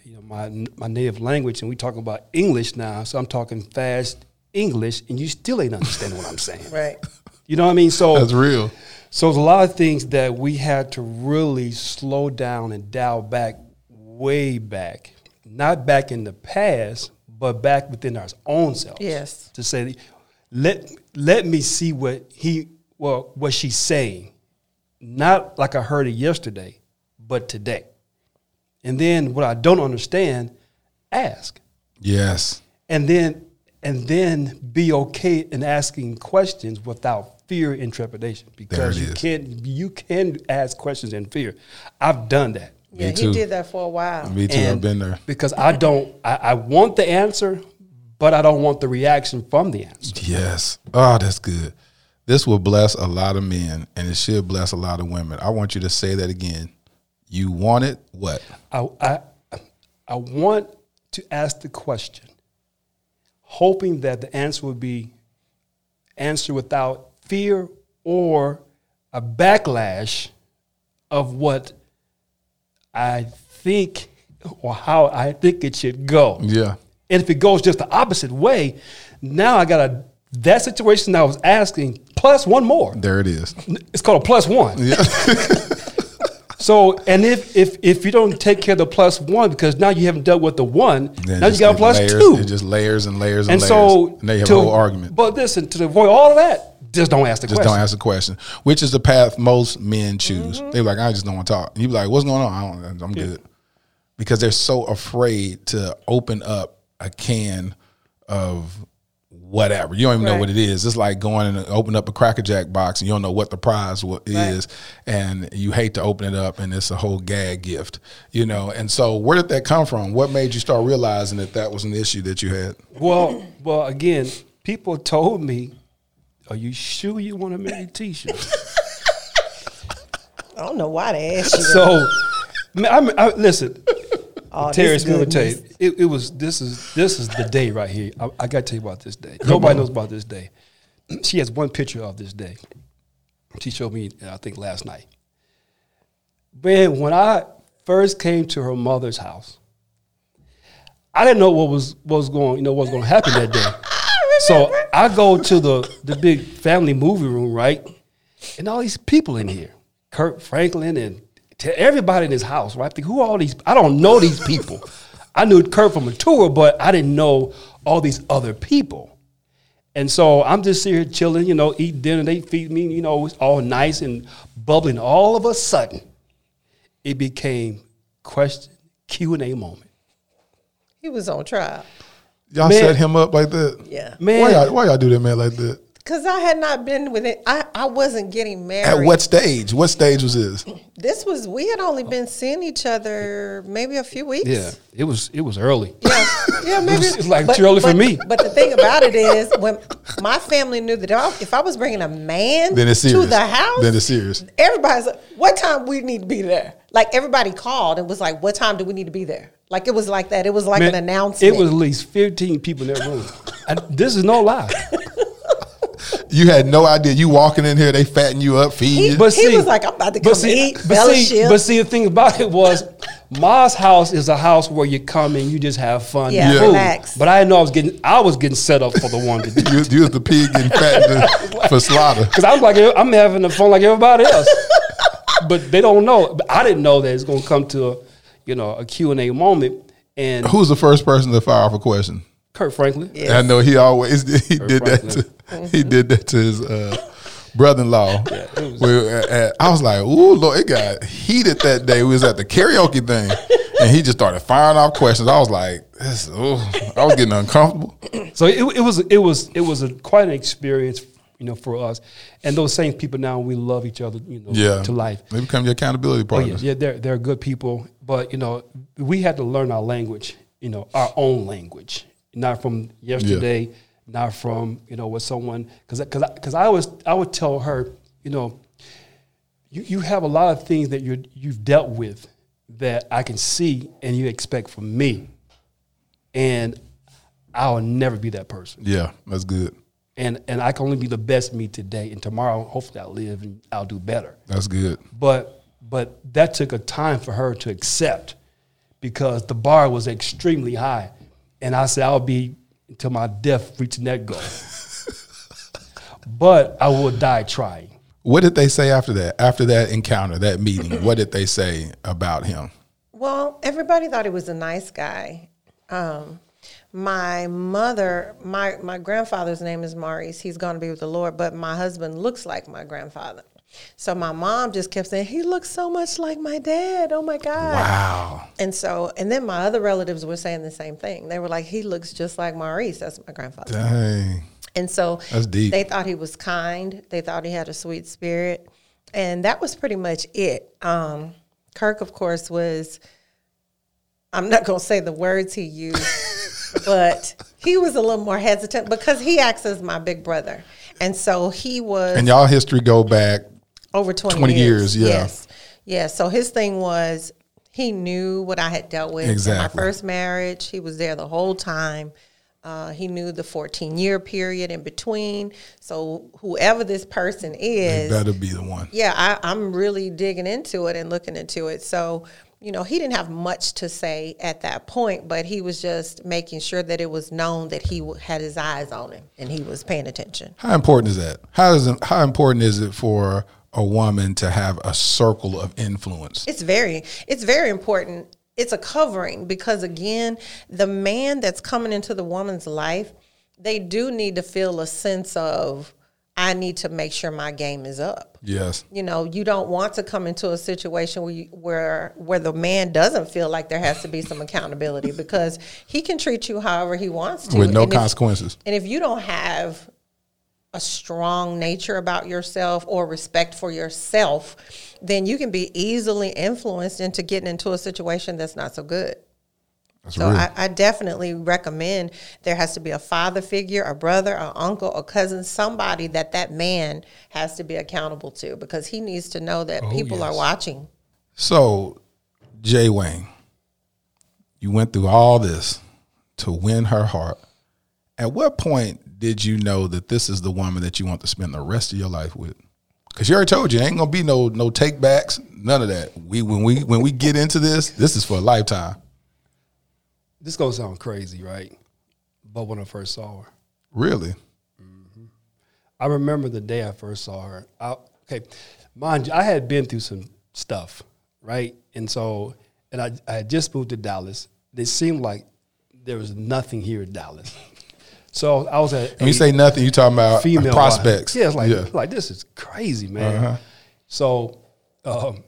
you know, my my native language, and we talking about English now, so I'm talking fast English, and you still ain't understanding what I'm saying. Right. You know what I mean? So that's real. So there's a lot of things that we had to really slow down and dial back way back. Not back in the past, but back within our own selves. Yes. To say, let let me see what he, well, what she's saying. Not like I heard it yesterday, but today. And then what I don't understand, ask. Yes. And then and then be okay in asking questions without fear and trepidation. Because you can you can ask questions in fear. I've done that. Yeah, he did that for a while. Me too, and I've been there. Because I don't, I, I want the answer, but I don't want the reaction from the answer. Yes. Oh, that's good. This will bless a lot of men, and it should bless a lot of women. I want you to say that again. You wanted what? I, I I want to ask the question, hoping that the answer would be answered without fear or a backlash of what I think or how I think it should go. Yeah. And if it goes just the opposite way, now I got a that situation I was asking plus one more. There it is. It's called a plus one. Yeah. So, and if, if if you don't take care of the plus one, because now you haven't dealt with the one, then now you got a plus layers, two. It just layers and layers and, and layers. So and they have to, a whole argument. But listen, to avoid all of that, just don't ask the just question. Just don't ask the question, which is the path most men choose. Mm-hmm. They're like, I just don't want to talk. And you're like, what's going on? I don't, I'm yeah. good. Because they're so afraid to open up a can of whatever. You don't even right. know what it is. It's like going and open up a Cracker Jack box and you don't know what the prize is right. and you hate to open it up and it's a whole gag gift, you know. And so where did that come from? What made you start realizing that that was an issue that you had? Well, well, again, people told me, are you sure you want to marry Tisha? I don't know why they asked you that. So, I, I, listen. Oh, Terrence, let me tell you, it, it was this is this is the day right here. I, I got to tell you about this day. Nobody knows about this day. She has one picture of this day. She showed me, I think, last night. Man, when I first came to her mother's house, I didn't know what was what was going, you know, what was going to happen that day. So I go to the the big family movie room, right, and all these people in here, Kirk Franklin and. To everybody in his house, right? I think, who are all these? I don't know these people. I knew Kurt from a tour, but I didn't know all these other people. And so I'm just sitting here chilling, you know, eating dinner. They feed me, you know, it's all nice and bubbling. All of a sudden, it became question, Q and A moment. He was on trial. Y'all man, set him up like that? Yeah. Man. Why y'all, why y'all do that, man, like that? Because I had not been with it. I, I wasn't getting married. At what stage? What stage was this? This was, we had only been seeing each other maybe a few weeks. Yeah, it was it was early. Yeah, yeah maybe. It was, it's like but, too early but, for me. But the thing about it is, when my family knew that if I, if I was bringing a man then it's serious. to the house. Then it's serious. Everybody's like, what time we need to be there? Like everybody called and was like, what time do we need to be there? Like it was like that. It was like man, an announcement. It was at least fifteen people in that room. I, this is no lie. You had no idea. You walking in here, they fatten you up, feed he, you. But see, he was like, I'm about to come see, eat, but see, but see, the thing about it was, Ma's house is a house where you come and you just have fun. Yeah, yeah. Relax. But I didn't know I was getting, I was getting set up for the one to do. you, you was the pig getting fattened for slaughter. Because I was like, I'm having a fun like everybody else. But they don't know. But I didn't know that it's going to come to, a, you know, a Q and A moment. And who's the first person to fire off a question? Kirk Franklin. Yes. I know he always he Kirk did Franklin. that. To, mm-hmm. He did that to his uh, brother-in-law. Yeah, was, Where, uh, I was like, "Ooh, Lord!" It got heated that day. We was at the karaoke thing, and he just started firing off questions. I was like, this, oh. "I was getting uncomfortable." So it, it was it was it was a, quite an experience, you know, for us. And those same people now, we love each other, you know, yeah. to life. They become your accountability partners. Oh, yeah, yeah, they're they're good people, but you know, we had to learn our language, you know, our own language. Not from yesterday, yeah. not from, you know, with someone. Because cause I, cause I, always, I would tell her, you know, you, you have a lot of things that you're, you've dealt with that I can see and you expect from me. And I'll never be that person. Yeah, that's good. And and I can only be the best me today. And tomorrow, hopefully I'll live and I'll do better. That's good. But But that took a time for her to accept because the bar was extremely high. And I said, I'll be until my death reaching that goal. But I will die trying. What did they say after that? After that encounter, that meeting, what did they say about him? Well, everybody thought he was a nice guy. Um, my mother, my, my grandfather's name is Maurice. He's going to be with the Lord, but my husband looks like my grandfather. So my mom just kept saying, he looks so much like my dad. Oh, my God. Wow. And so, and then my other relatives were saying the same thing. They were like, he looks just like Maurice. That's my grandfather. Dang. And so that's deep. They thought he was kind. They thought he had a sweet spirit. And that was pretty much it. Um, Kirk, of course, was, I'm not going to say the words he used, but he was a little more hesitant because he acts as my big brother. And so he was. And y'all history go back. Over twenty, twenty years, years yeah. Yes. Yeah, so his thing was he knew what I had dealt with exactly. in my first marriage. He was there the whole time. Uh, he knew the fourteen-year period in between. So whoever this person is. They better be the one. Yeah, I, I'm really digging into it and looking into it. So, you know, he didn't have much to say at that point, but he was just making sure that it was known that he had his eyes on him and he was paying attention. How important is that? How is it, how important is it for a woman to have a circle of influence? It's very, it's very important. It's a covering because, again, the man that's coming into the woman's life, they do need to feel a sense of, I need to make sure my game is up. Yes. You know, you don't want to come into a situation where you, where where the man doesn't feel like there has to be some accountability because he can treat you however he wants to. With no and consequences. If, and if you don't have a strong nature about yourself or respect for yourself, then you can be easily influenced into getting into a situation that's not so good. That's so I, I definitely recommend there has to be a father figure, a brother, an uncle, a cousin, somebody that that man has to be accountable to because he needs to know that oh, people yes. are watching. So, Jay Wayne, you went through all this to win her heart. At what point did you know that this is the woman that you want to spend the rest of your life with? Because you already told you, there ain't going to be no no take backs, none of that. We when we when we get into this, this is for a lifetime. This gonna sound crazy, right? But when I first saw her, really, mm-hmm. I remember the day I first saw her. I, okay, mind you, I had been through some stuff, right? And so, and I, I had just moved to Dallas. It seemed like there was nothing here in Dallas. So I was at. When you say nothing, you talking about female prospects? Wife. Yeah, it's like yeah. like this is crazy, man. Uh-huh. So, um,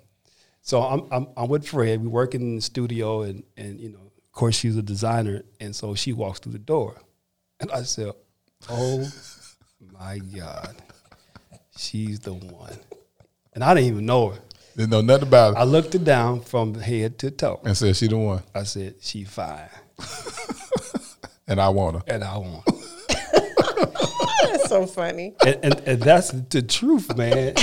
so I'm, I'm I'm with Fred. We work in the studio, and and you know. Of course, she's a designer, and so she walks through the door. And I said, oh, my God, she's the one. And I didn't even know her. Didn't know nothing about her. I looked her down from head to toe. And said, she the one. I said, she fine. And I want her. And I want her. That's so funny. And, and, and that's the truth, man.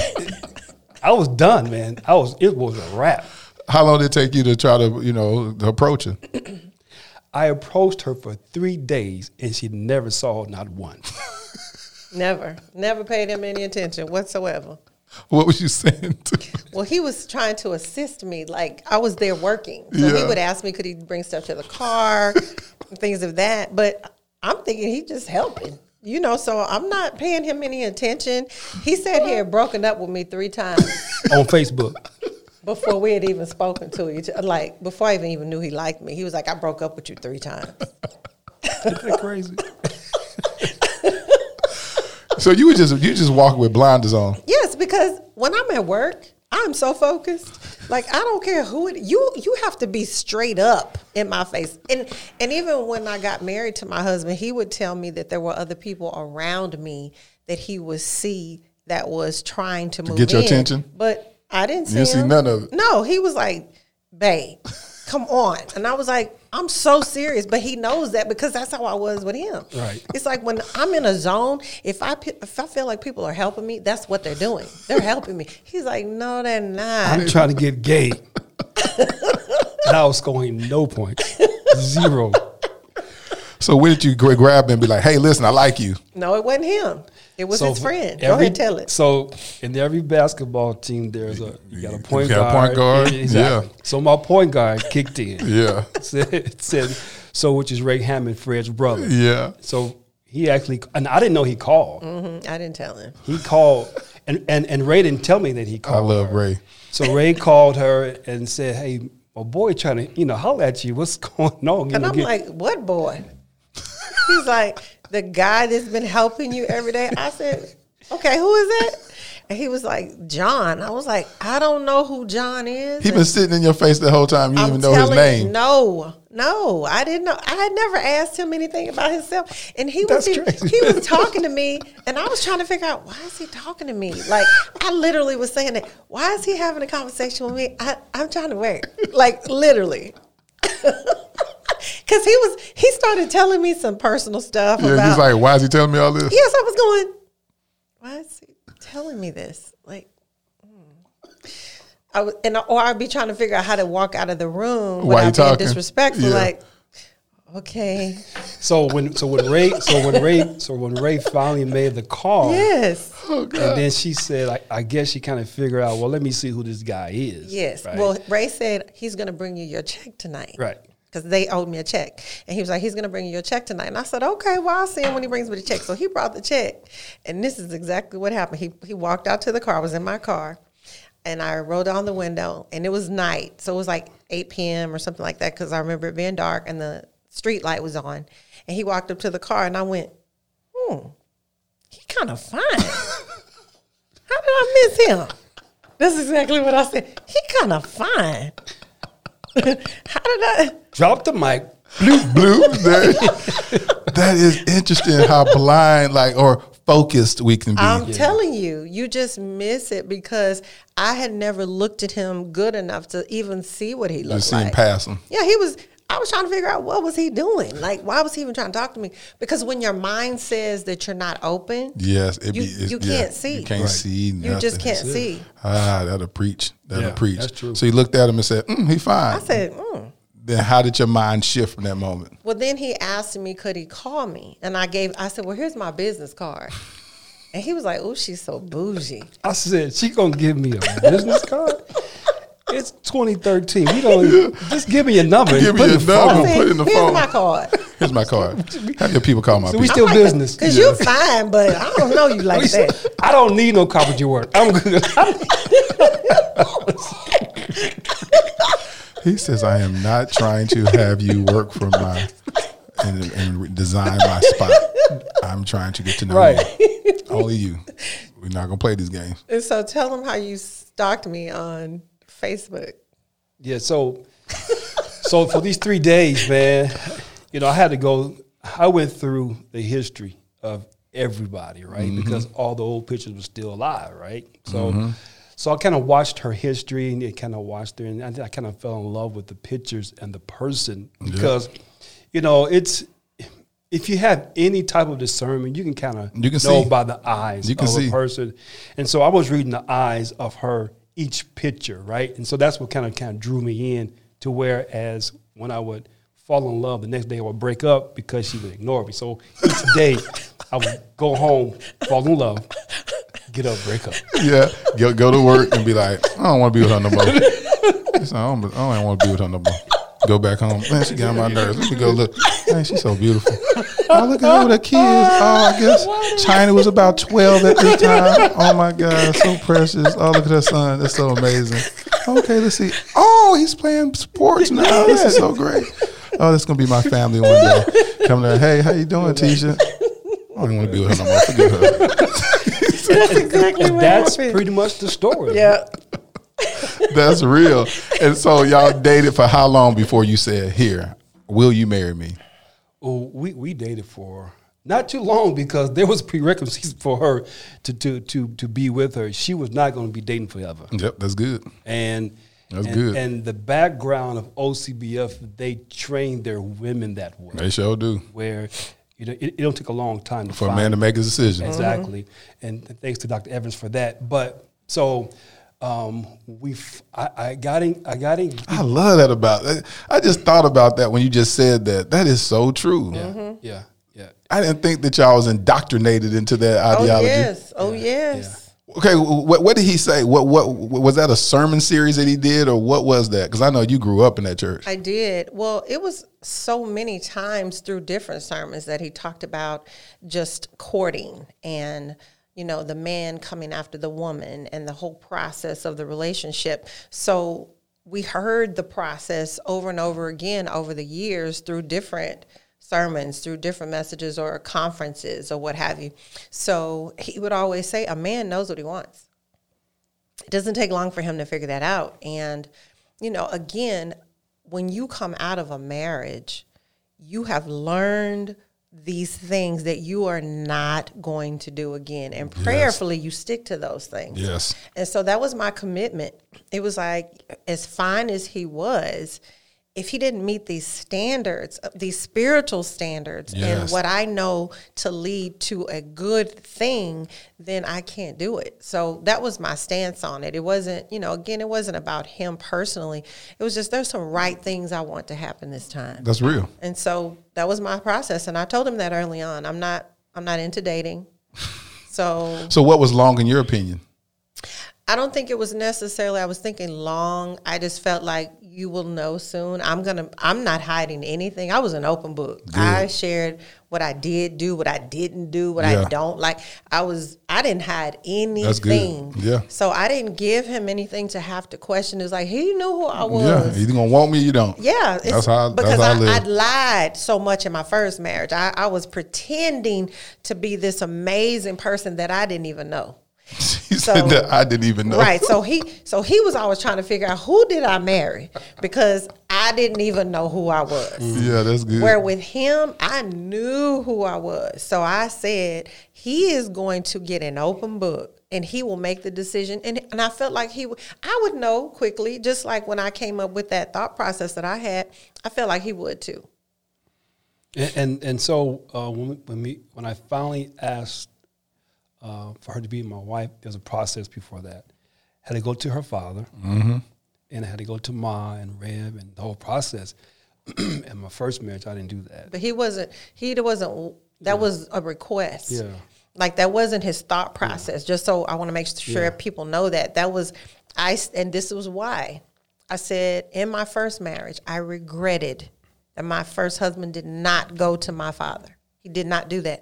I was done, man. I was. It was a wrap. How long did it take you to try to, you know, to approach her? I approached her for three days, and she never saw not one. Never. Never paid him any attention whatsoever. What was you saying to Well, he was trying to assist me. Like, I was there working. So yeah. he would ask me, could he bring stuff to the car, and things of that. But I'm thinking he just helping. You know, so I'm not paying him any attention. He said he had broken up with me three times. On Facebook. Before we had even spoken to each other, like, before I even, even knew he liked me, he was like, I broke up with you three times. Isn't that crazy? So you would just, you just walk with blinders on. Yes, because when I'm at work, I'm so focused. Like, I don't care who it, you, you have to be straight up in my face. And, and even when I got married to my husband, he would tell me that there were other people around me that he would see that was trying to, to move in. Get your attention? But I didn't see You see him. None of it. No, he was like, babe, come on. And I was like, I'm so serious. But he knows that because that's how I was with him. Right. It's like when I'm in a zone, if I if I feel like people are helping me, that's what they're doing. They're helping me. He's like, no, they're not. I'm trying to get gay. And I was going no points. Zero. So where did you grab and be like, hey, listen, I like you? No, it wasn't him. It was so his friend. Every, Go ahead, tell it. So in every basketball team, there's a you got a point got guard. A point guard. Exactly. Yeah. So my point guard kicked in. Yeah. said, said so, which is Ray Hammond, Fred's brother. Yeah. So he actually, and I didn't know he called. Mm-hmm. I didn't tell him. He called, and, and and Ray didn't tell me that he called. I love her. Ray. So Ray called her and said, "Hey, my boy, trying to you know holler at you. What's going on?" You and know, I'm get, like, "What boy?" He's like, the guy that's been helping you every day. I said, okay, who is it? And he was like, John. I was like, I don't know who John is. He been sitting in your face the whole time. You didn't even know his name. You, no, no, I didn't know. I had never asked him anything about himself. And he was, he, he was talking to me, and I was trying to figure out, why is he talking to me? Like, I literally was saying that. Why is he having a conversation with me? I, I'm trying to work. Like, literally. Because he was, he started telling me some personal stuff. Yeah, about, he's like, why is he telling me all this? Yes, I was going, why is he telling me this? Like, mm. I would, and I, or I'd be trying to figure out how to walk out of the room without being talking? disrespectful. Yeah. Like, okay. So when so when Ray so when Ray so when Ray finally made the call, yes, oh, and then she said, I, I guess she kind of figured out, well, let me see who this guy is. Yes. Right? Well, Ray said he's going to bring you your check tonight, right? Because they owed me a check, and he was like, he's going to bring you your check tonight. And I said, okay, well, I'll see him when he brings me the check. So he brought the check, and this is exactly what happened. He he walked out to the car. I was in my car. And I rolled down the window, and it was night. So it was like eight p.m. or something like that, because I remember it being dark, and the street light was on. And he walked up to the car, and I went, hmm, he kind of fine. How did I miss him? That's exactly what I said. He kind of fine. How did I? Drop the mic. Bloop, bloop. That, that is interesting how blind, like, or focused we can be. I'm yeah. telling you, you just miss it, because I had never looked at him good enough to even see what he looked just like. Just seen past him. Yeah, he was, I was trying to figure out what was he doing? Like, why was he even trying to talk to me? Because when your mind says that you're not open, yes, it you, be, it, you yeah, can't see. You can't right. see nothing. You just can't see. Ah, that'll preach. That'll yeah, preach. That's true. So you looked at him and said, mm, he fine. I said, mm. Then how did your mind shift from that moment? Well, then he asked me, could he call me? And I gave, I said, well, here's my business card. And he was like, oh, she's so bougie. I said, she going to give me a business card? It's twenty thirteen. We don't, just give me your number. Give me your number. Put it in the phone. Here's my card. Here's my card. Have your people call my people. So we still business. Because you're fine, but I don't know you like that. I don't need no copy of your work. I'm good. He says, I am not trying to have you work for my and, and design my spot. I'm trying to get to know right. you. Only you. We're not going to play these games. And so tell them how you stalked me on Facebook. Yeah, so so for these three days, man, you know, I had to go. I went through the history of everybody, right? Mm-hmm. Because all the old pictures were still alive, right? So. Mm-hmm. So I kind of watched her history, and it kind of watched her, and I, I kind of fell in love with the pictures and the person because, yeah. you know, it's if you have any type of discernment, you can kind of you can know see. by the eyes you can of see. a person. And so I was reading the eyes of her each picture, right? And so that's what kind of kind of drew me in to whereas when I would fall in love, the next day I would break up because she would ignore me. So each day I would go home, fall in love. Get up, break up. Yeah, go, go to work and be like, I don't want to be with her no more. I don't, I don't want to be with her no more. Go back home. Man, she got on my nerves. Let me go look. Man, she's so beautiful. Oh, look at her with her kids. Oh, I guess China was about twelve at this time. Oh, my God, so precious. Oh, look at her son. That's so amazing. Okay, let's see. Oh, he's playing sports now. This is so great. Oh, that's going to be my family one day. Coming there, hey, how you doing, Tisha? I don't want to be with her no more. Forget her. That's exactly what That's pretty much the story. Yeah. That's real. And so y'all dated for how long before you said, here, will you marry me? Oh, we, we dated for not too long because there was prerequisites for her to to to, to be with her. She was not going to be dating forever. Yep, that's good. And that's and, good. And the background of O C B F, they train their women that way. They sure do. Where You know, it, it don't take a long time to for find a man to make his decision. Exactly, mm-hmm. and thanks to Doctor Evans for that. But so um, we, I, I got in, I got in. I love that about. I just thought about that when you just said that. That is so true. Yeah, mm-hmm. yeah, yeah. I didn't think that y'all was indoctrinated into that ideology. Oh yes, oh yeah. yes. Yeah. Okay, what, what did he say? What what was that a sermon series that he did, or what was that? Because I know you grew up in that church. I did. Well, it was so many times through different sermons that he talked about just courting and, you know, the man coming after the woman and the whole process of the relationship. So we heard the process over and over again over the years through different sermons, through different messages or conferences or what have you. So he would always say, a man knows what he wants. It doesn't take long for him to figure that out. And, you know, again, when you come out of a marriage, you have learned these things that you are not going to do again. And prayerfully, yes. you stick to those things. Yes. And so that was my commitment. It was like, as fine as he was, if he didn't meet these standards, these spiritual standards, yes. and what I know to lead to a good thing, then I can't do it. So that was my stance on it. It wasn't, you know, again, it wasn't about him personally. It was just, there's some right things I want to happen this time. That's real. And so that was my process. And I told him that early on. I'm not, I'm not into dating. So, so what was long in your opinion? I don't think it was necessarily, I was thinking long. I just felt like you will know soon. I'm going to, I'm not hiding anything. I was an open book. Good. I shared what I did do, what I didn't do, what yeah. I don't like. I was, I didn't hide anything. Yeah. So I didn't give him anything to have to question. It was like, he knew who I was. Yeah. Either going to want me or you don't. Yeah. That's how, because that's how I live. Because I lied so much in my first marriage. I, I was pretending to be this amazing person that I didn't even know. She so, said that I didn't even know. Right. So he so he was always trying to figure out, who did I marry? Because I didn't even know who I was. Yeah, that's good. Where with him, I knew who I was. So I said, he is going to get an open book. And he will make the decision. And and I felt like he would, I would know quickly, just like when I came up with that thought process that I had, I felt like he would too. And and, and so uh, when when, we, when I finally asked Uh, for her to be my wife, there's a process before that. Had to go to her father, mm-hmm. and I had to go to Ma and Reb and the whole process. And my first marriage, I didn't do that. But he wasn't. He wasn't. That yeah. was a request. Yeah. Like that wasn't his thought process. Yeah. Just so I want to make sure yeah. people know that that was I. And this was why I said in my first marriage, I regretted that my first husband did not go to my father. He did not do that.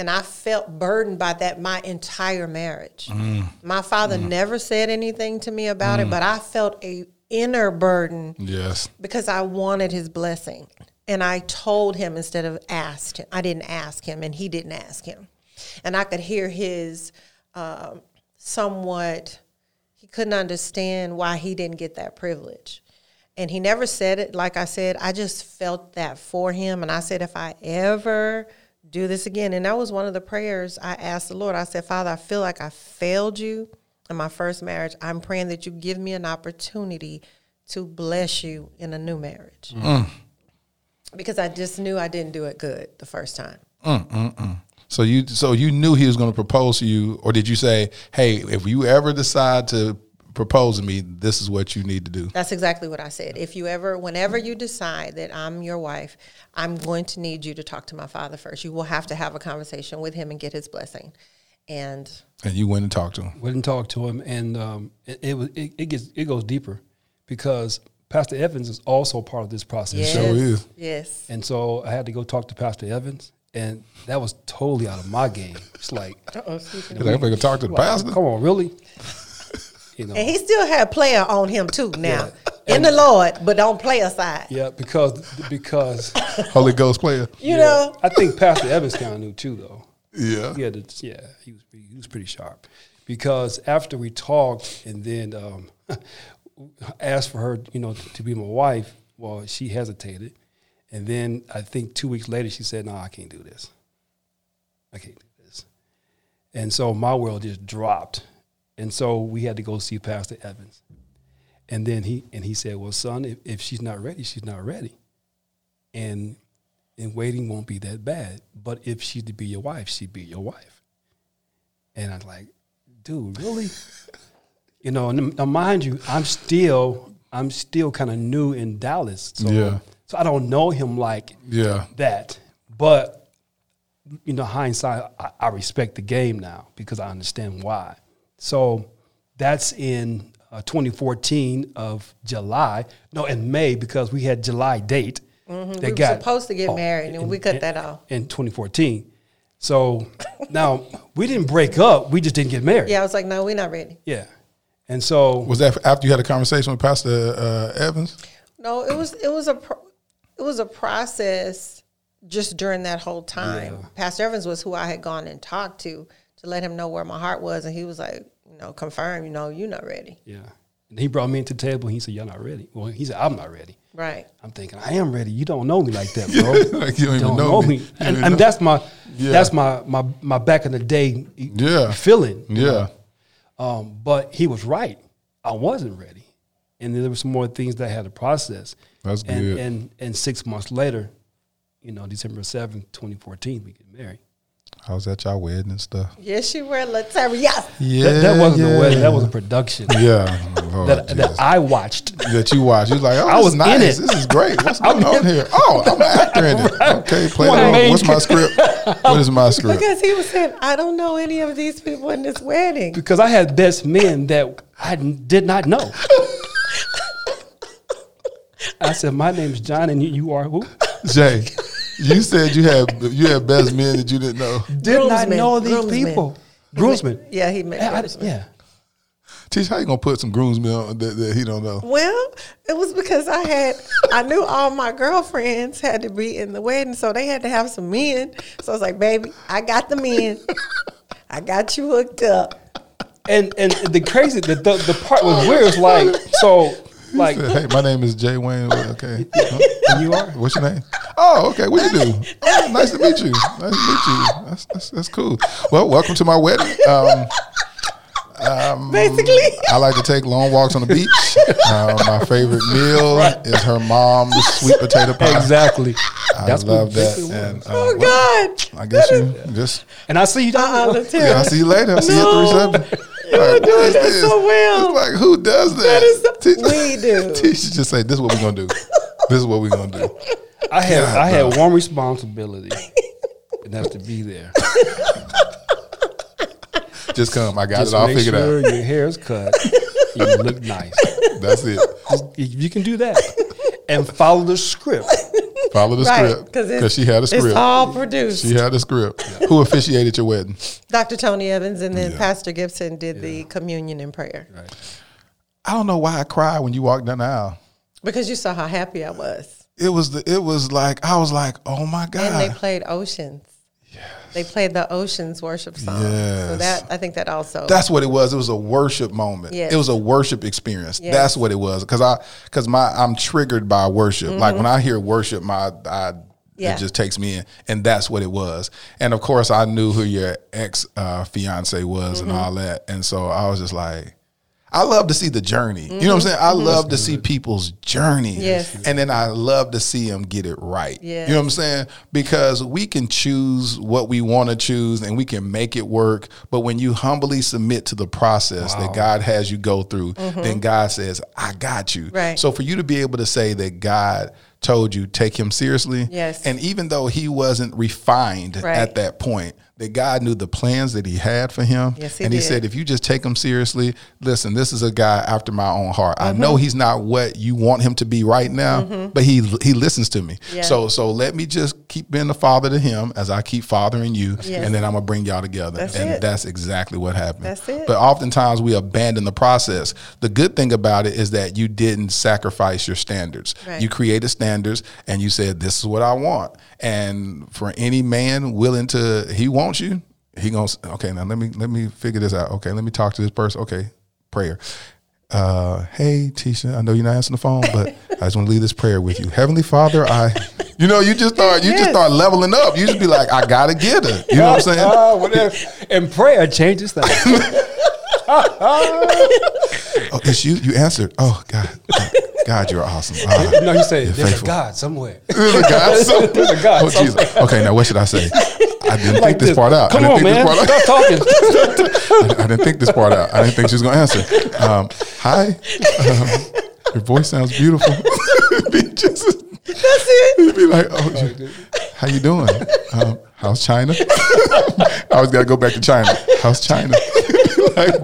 And I felt burdened by that my entire marriage. Mm. My father mm. never said anything to me about mm. it, but I felt a inner burden. Yes. Because I wanted his blessing. And I told him instead of asked him. I didn't ask him, and he didn't ask him. And I could hear his uh, somewhat, he couldn't understand why he didn't get that privilege. And he never said it. Like I said, I just felt that for him. And I said, if I ever do this again. And that was one of the prayers I asked the Lord. I said, Father, I feel like I failed you in my first marriage. I'm praying that you give me an opportunity to bless you in a new marriage. Mm. Because I just knew I didn't do it good the first time. Mm, mm, mm. So you so you knew he was going to propose to you, or did you say, hey, if you ever decide to propose to me, this is what you need to do? That's exactly what I said. If you ever, whenever you decide that I'm your wife, I'm going to need you to talk to my father first. You will have to have a conversation with him and get his blessing. And and you went and talked to him. Went and talked to him, and um, it, it was it, it gets it goes deeper because Pastor Evans is also part of this process. Yes. It sure is. Yes. And so I had to go talk to Pastor Evans. And that was totally out of my game. It's like, uh-oh, you know, like if I could talk to the pastor. Come on, really? You know. And he still had player on him too now, yeah. in the Lord, but on player side. Yeah, because because Holy Ghost player. You yeah. know, I think Pastor Evans kind of knew too, though. Yeah, yeah, the, yeah. He was pretty, he was pretty sharp because after we talked and then um, asked for her, you know, to be my wife. Well, she hesitated, and then I think two weeks later she said, "No, nah, I can't do this. I can't do this," and so my world just dropped. And so we had to go see Pastor Evans. And then he and he said, well, son, if, if she's not ready, she's not ready. And and waiting won't be that bad. But if she's to be your wife, she'd be your wife. And I was like, dude, really? You know, and now mind you, I'm still I'm still kind of new in Dallas. So, yeah. so I don't know him like yeah. that. But, you know, hindsight, I, I respect the game now because I understand why. So that's in uh, twenty fourteen of July. No, in May, because we had July date. Mm-hmm. That we were got, supposed to get oh, married, and in, we cut in, that off. In twenty fourteen. So now we didn't break up. We just didn't get married. Yeah, I was like, no, we're not ready. Yeah. And so. Was that after you had a conversation with Pastor uh, Evans? No, it was it was a pro- it was a process just during that whole time. Yeah. Pastor Evans was who I had gone and talked to. Let him know where my heart was, and he was like, you know, confirm, you know, you're not ready. Yeah. And he brought me into the table, and he said, y'all not ready. Well, he said, I'm not ready. Right. I'm thinking, I am ready. You don't know me like that, bro. Like you don't, you don't even know, know me. me. And, and know. that's my yeah. that's my, my my back in the day yeah. feeling. Yeah. Know? Um, but he was right. I wasn't ready. And there were some more things that I had to process. That's good. And, and and six months later, you know, December seventh, twenty fourteen, we get married. I was at y'all wedding and stuff. Yes, you were, Laterra. Yes. Yeah, that, that wasn't yeah. a wedding. That was a production. Yeah. Oh, that, that I watched. That you watched. You was like, oh, I was nice. In it. This is great. What's going on here? Oh, I'm an actor in it. Okay, play along. Well, what's my script? What is my script? Because he was saying, I don't know any of these people in this wedding. Because I had best men that I did not know. I said, my name's John, and you are who? Jay. You said you had you had best men that you didn't know. Did groomsmen, not know these groomsmen. people. Groomsmen. Yeah, he met I, I, Yeah. Tisha, how you going to put some groomsmen on that, that he don't know? Well, it was because I had, I knew all my girlfriends had to be in the wedding, so they had to have some men. So I was like, baby, I got the men. I got you hooked up. And and the crazy, the the, the part was weird. It's like, so... Like, said, hey, my name is Jay Wayne. Okay, huh? You are. What's your name? Oh, okay. What do you do? Oh, nice to meet you. Nice to meet you. That's that's, that's cool. Well, welcome to my wedding. Um, um, Basically, I like to take long walks on the beach. Um, my favorite meal right. is her mom's sweet potato pie. Exactly. I that's love that. And, uh, oh God! Well, I guess that you is... just and I see you. Uh-uh, yeah, I see you later. I see no. you at three seven. You're like, doing that this? so well. It's like, who does that? That is the, Tisha, we do. Tisha just say, this is what we're going to do. This is what we're going to do. I had God, I had one responsibility, and that's to be there. Just come. I got just it all figured sure out. Make sure your hair's cut. You look nice. That's it. Just, you can do that. And follow the script. Follow the right, script. Because she had a script. It's all produced. She had a script. Yeah. Who officiated your wedding? Doctor Tony Evans, and then yeah. Pastor Gibson did yeah. the communion and prayer. Right. I don't know why I cried when you walked down the aisle. Because you saw how happy I was. It was the, it was like, I was like, oh my God. And they played Oceans. Yes. They played the Oceans worship song. Yes. So that, I think that also. That's what it was. It was a worship moment. Yes. It was a worship experience. Yes. That's what it was. Cause I, cause my, I'm triggered by worship. Mm-hmm. Like when I hear worship, my, I, yeah. it just takes me in. And that's what it was. And of course I knew who your ex uh, fiance was mm-hmm. and all that. And so I was just like, I love to see the journey. Mm-hmm. You know what I'm saying? I mm-hmm. love to see people's journey. Yes. And then I love to see them get it right. Yes. You know what I'm saying? Because we can choose what we want to choose and we can make it work. But when you humbly submit to the process wow. that God has you go through, mm-hmm. then God says, I got you. Right. So for you to be able to say that God told you, take him seriously. Yes. And even though he wasn't refined right. at that point, that God knew the plans that he had for him. Yes, he and he did. Said, if you just take him seriously, listen, this is a guy after my own heart. Mm-hmm. I know he's not what you want him to be right now, mm-hmm. but he he listens to me. Yeah. So so let me just keep being the father to him as I keep fathering you. Yes. And then I'm going to bring y'all together. That's and it. That's exactly what happened. That's it. But oftentimes we abandon the process. The good thing about it is that you didn't sacrifice your standards. Right. You created standards and you said, this is what I want. And for any man willing to, he wants you, he goes, okay, now let me let me figure this out. Okay, let me talk to this person. Okay, prayer. Uh, hey, Tisha, I know you're not answering the phone, but I just want to leave this prayer with you. Heavenly Father, I, you know, you just start, you yes. just start leveling up. You just be like, I gotta get her. You know what I'm saying? Uh, whatever. And prayer changes things. Oh, it's you. You answered. Oh God. God. God, you're awesome. Uh, no, you say there's faithful. a God somewhere. There's a God somewhere. There's a God oh, somewhere. Jesus. Okay, now what should I say? I didn't like think this, this part out. Come I didn't on, think man. Stop talking. I, I didn't think this part out. I didn't think she was going to answer. Um, hi. Um, your voice sounds beautiful. Just, That's it. You'd be like, oh, oh you, how you doing? Um, how's China? I always got to go back to China. How's China? Like,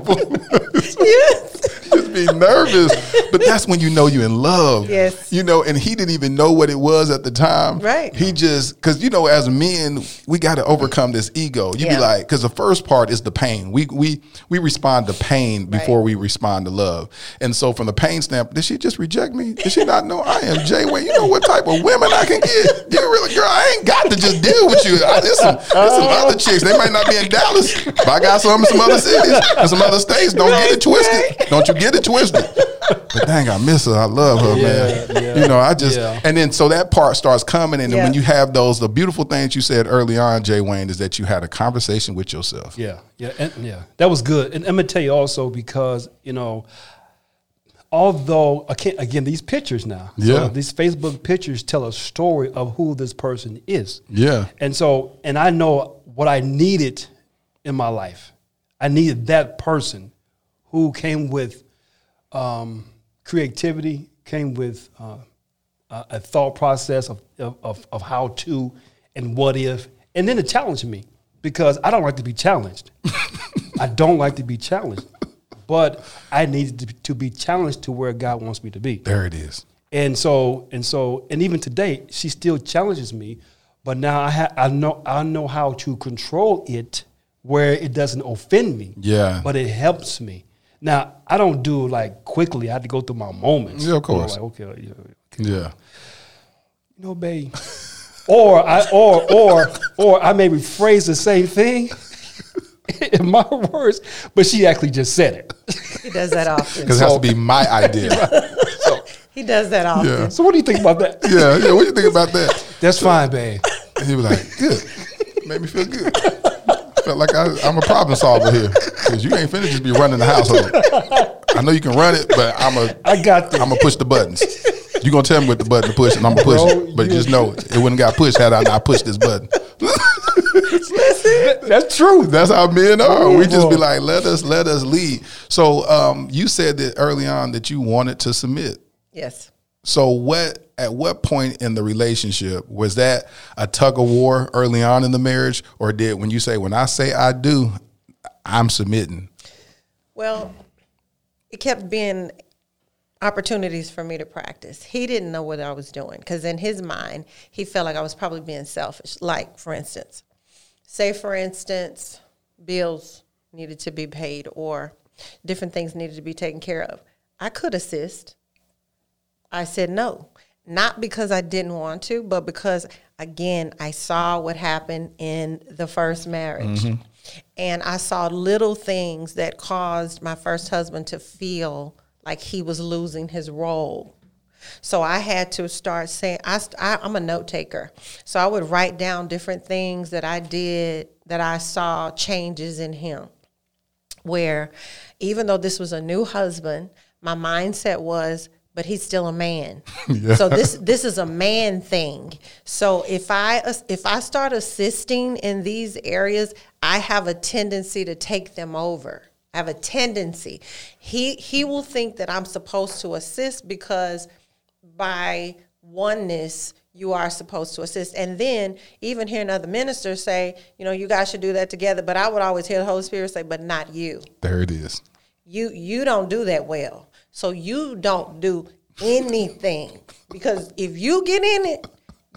yes. Just be nervous, but that's when you know you're in love. Yes, you know, and he didn't even know what it was at the time. Right, he just because you know, as men, we got to overcome this ego. You yeah. be like, because the first part is the pain. We we we respond to pain before right. we respond to love, and so from the pain stamp, did she just reject me? Did she not know I am Jay Wayne? You know what type of women I can get? You really, girl, I ain't got to just deal with you. I, there's some, there's some other chicks. They might not be in Dallas, but I got some in some other cities and some other states. Don't right. get it twisted. Don't you? Get it twisted. But dang, I miss her. I love her, yeah, man. Yeah, you know, I just yeah. and then so that part starts coming, and yeah. then when you have those, the beautiful things you said early on, Jay Wayne, is that you had a conversation with yourself. Yeah, yeah, and yeah, that was good. And I'm gonna tell you also because you know, although, again, these pictures now, yeah. so these Facebook pictures tell a story of who this person is. Yeah. And so, and I know what I needed in my life. I needed that person who came with um, creativity, came with uh, a thought process of, of, of how to and what if, and then to challenge me, because I don't like to be challenged. I don't like to be challenged. But I needed to be challenged to where God wants me to be. There it is. And so, and so, and even today, she still challenges me. But now I ha- I know I know how to control it where it doesn't offend me. Yeah. But it helps me. Now I don't do like quickly. I have to go through my moments. Yeah, of course. You know, like, okay, yeah. Okay. Yeah. You know, babe. or I or or or I may rephrase the same thing in my words, but she actually just said it. He does that often. Because it has to be my idea. So, he does that often. Yeah. So what do you think about that? Yeah, yeah. What do you think about that? That's so, fine, babe. And he was like, good. Made me feel good. Felt like I, I'm a problem solver here. Because you ain't finna just be running the household. I know you can run it, but I'm a, I got this. I'm going to push the buttons. You're going to tell me what the button to push, and I'm going to push Bro, it. But yeah. just know it wouldn't got pushed had I not pushed this button. Listen, that's true. That's how men are. Oh, we just be like, let us, let us lead. So um, you said that early on that you wanted to submit. Yes. So what, at what point in the relationship was that a tug of war early on in the marriage, or did, when you say, when I say I do, I'm submitting? Well, it kept being opportunities for me to practice. He didn't know what I was doing, because in his mind, he felt like I was probably being selfish. Like, for instance, say, for instance, bills needed to be paid or different things needed to be taken care of. I could assist. I said no, not because I didn't want to, but because, again, I saw what happened in the first marriage. Mm-hmm. And I saw little things that caused my first husband to feel like he was losing his role. So I had to start saying, I, I, I'm a note taker. So I would write down different things that I did, that I saw changes in him, where even though this was a new husband, my mindset was, but he's still a man. Yeah. So this this is a man thing. So if I if I start assisting in these areas, I have a tendency to take them over. I have a tendency. He he will think that I'm supposed to assist, because by oneness you are supposed to assist. And then even hearing other ministers say, you know, you guys should do that together. But I would always hear the Holy Spirit say, but not you. There it is. You you don't do that well. So you don't do anything, because if you get in it,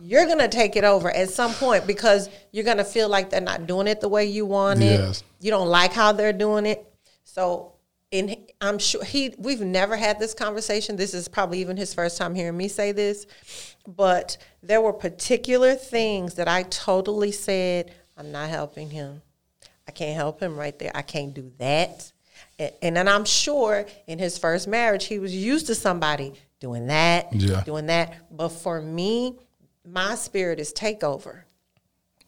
you're going to take it over at some point, because you're going to feel like they're not doing it the way you want yes. it. You don't like how they're doing it. So and I'm sure he, we've never had this conversation. This is probably even his first time hearing me say this, but there were particular things that I totally said, I'm not helping him. I can't help him right there. I can't do that. And then I'm sure in his first marriage, he was used to somebody doing that, yeah. doing that. But for me, my spirit is takeover.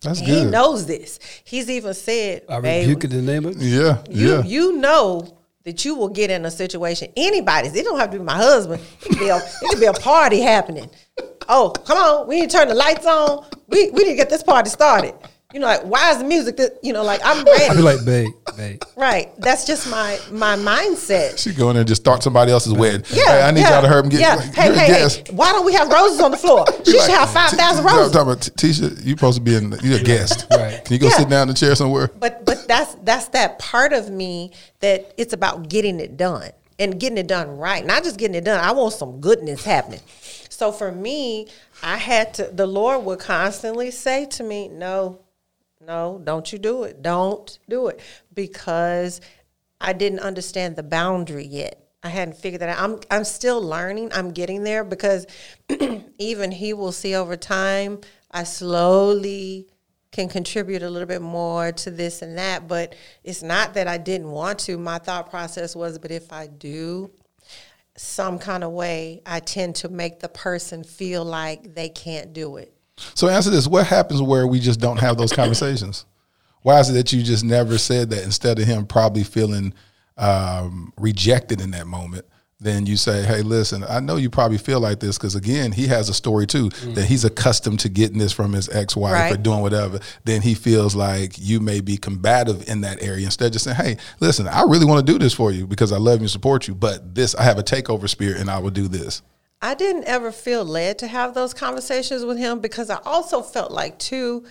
That's and good. He knows this. He's even said, I rebuke it in the name of yeah, you, yeah. you know that you will get in a situation. Anybody's. It don't have to be my husband. It could be a, it could be a party happening. Oh, come on. We didn't turn the lights on. We, we didn't get this party started. You know, like, why is the music that, you know, like, I'm ready. I'd be like, babe, babe. Right. That's just my my mindset. She go in there and just start somebody else's wedding. Yeah. Hey, I need yeah, y'all to hurt me. Get, yeah. Like, hey, hey, guest. hey, why don't we have roses on the floor? She should like, have five thousand roses. I'm talking about, Tisha, you're supposed to be in, you're a guest. Right. Can you go yeah. sit down in the chair somewhere? But but that's that's that part of me that it's about getting it done and getting it done right. Not just getting it done. I want some goodness happening. So for me, I had to, the Lord would constantly say to me, no. No, don't you do it. Don't do it. Because I didn't understand the boundary yet. I hadn't figured that out. I'm I'm still learning. I'm getting there, because even he will see over time, I slowly can contribute a little bit more to this and that. But it's not that I didn't want to. My thought process was, but if I do some kind of way, I tend to make the person feel like they can't do it. So answer this, what happens where we just don't have those conversations? Why is it that you just never said that, instead of him probably feeling um, rejected in that moment? then you say, hey, listen, I know you probably feel like this because, again, he has a story, too, mm-hmm. that he's accustomed to getting this from his ex-wife right. or doing whatever. Then he feels like you may be combative in that area instead of just saying, hey, listen, I really want to do this for you because I love you and support you. But this, I have a takeover spirit and I will do this. I didn't ever feel led to have those conversations with him because I also felt like, too,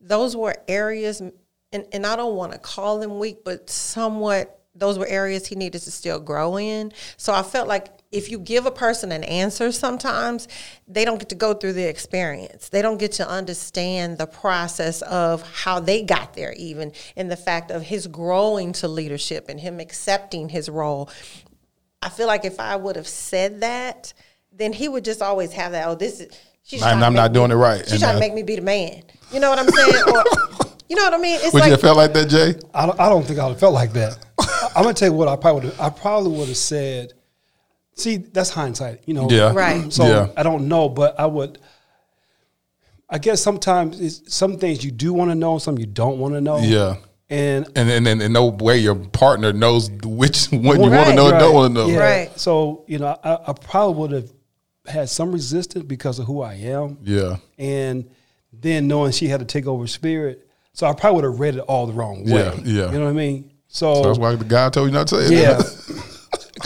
those were areas, and, and I don't want to call them weak, but somewhat. Those were areas he needed to still grow in. So I felt like if you give a person an answer sometimes, they don't get to go through the experience. They don't get to understand the process of how they got there even, and the fact of his growing to leadership and him accepting his role. I feel like if I would have said that, then he would just always have that, oh, this is, she's I'm, I'm not doing me, it right. She's and trying I, to make me be the man. You know what I'm saying? Or, you know what I mean? It's would like, you have felt like that, Jay? I don't, I don't think I would have felt like that. I'm going to tell you what I probably would have, I probably would have said, see, that's hindsight, you know. Yeah. Right. So yeah. I don't know, but I would, I guess sometimes it's, some things you do want to know, some you don't want to know. Yeah. And and and, and, and no way your partner knows which one you right, want to know and right, don't want to know. Yeah. Right. So, you know, I, I probably would have had some resistance because of who I am. Yeah. And then knowing she had to take over spirit. So I probably would have read it all the wrong way. Yeah, yeah. You know what I mean? So, so that's why the guy told you not to say it. Yeah.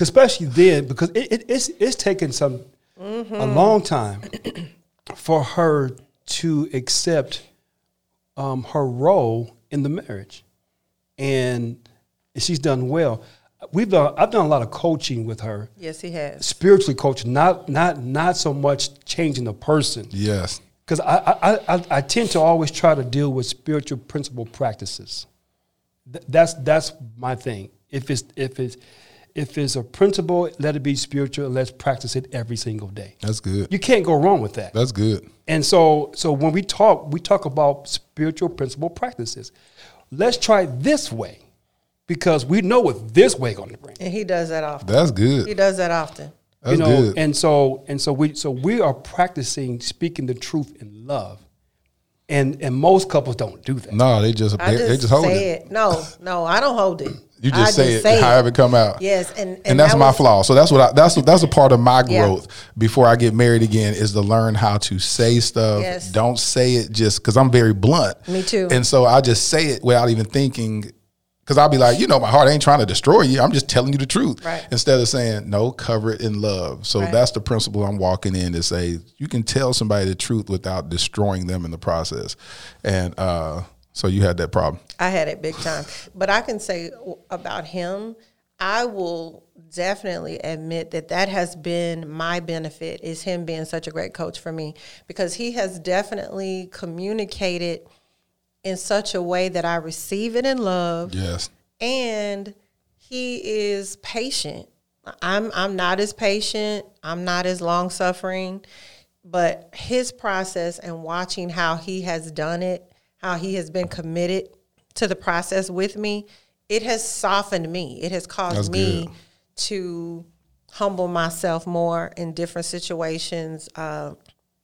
Especially then, because it, it, it's it's taken some mm-hmm. a long time for her to accept um, her role in the marriage. And she's done well. We've done I've done a lot of coaching with her. Yes, he has. Spiritually coaching, not not not so much changing the person. Yes. Because I, I I I tend to always try to deal with spiritual principle practices. Th- that's that's my thing. If it's if it's if it's a principle, let it be spiritual. Let's practice it every single day. That's good. You can't go wrong with that. That's good. And so so when we talk, we talk about spiritual principle practices. Let's try it this way, because we know what this way going to bring. And he does that often. That's good. He does that often. That's you know, good. and so and so we so we are practicing speaking the truth in love, and and most couples don't do that. No, they just they, just, they just hold say it. it. No, no, I don't hold it. You just I say just it say however it come out. Yes, and and, and that's that my was, flaw. So that's what I, that's that's a part of my growth yeah. before I get married again is to learn how to say stuff. Yes. Don't say it just because I'm very blunt. Me too. And so I just say it without even thinking. Because I'll be like, you know, my heart ain't trying to destroy you. I'm just telling you the truth. Right. Instead of saying, no, cover it in love. So right. that's the principle I'm walking in to say, you can tell somebody the truth without destroying them in the process. And uh, so you had that problem. I had it big time. But I can say about him, I will definitely admit that that has been my benefit, is him being such a great coach for me. Because he has definitely communicated in such a way that I receive it in love. Yes. And he is patient. I'm I'm not as patient. I'm not as long-suffering. But his process and watching how he has done it, how he has been committed to the process with me, it has softened me. It has caused That's me good. to humble myself more in different situations, uh,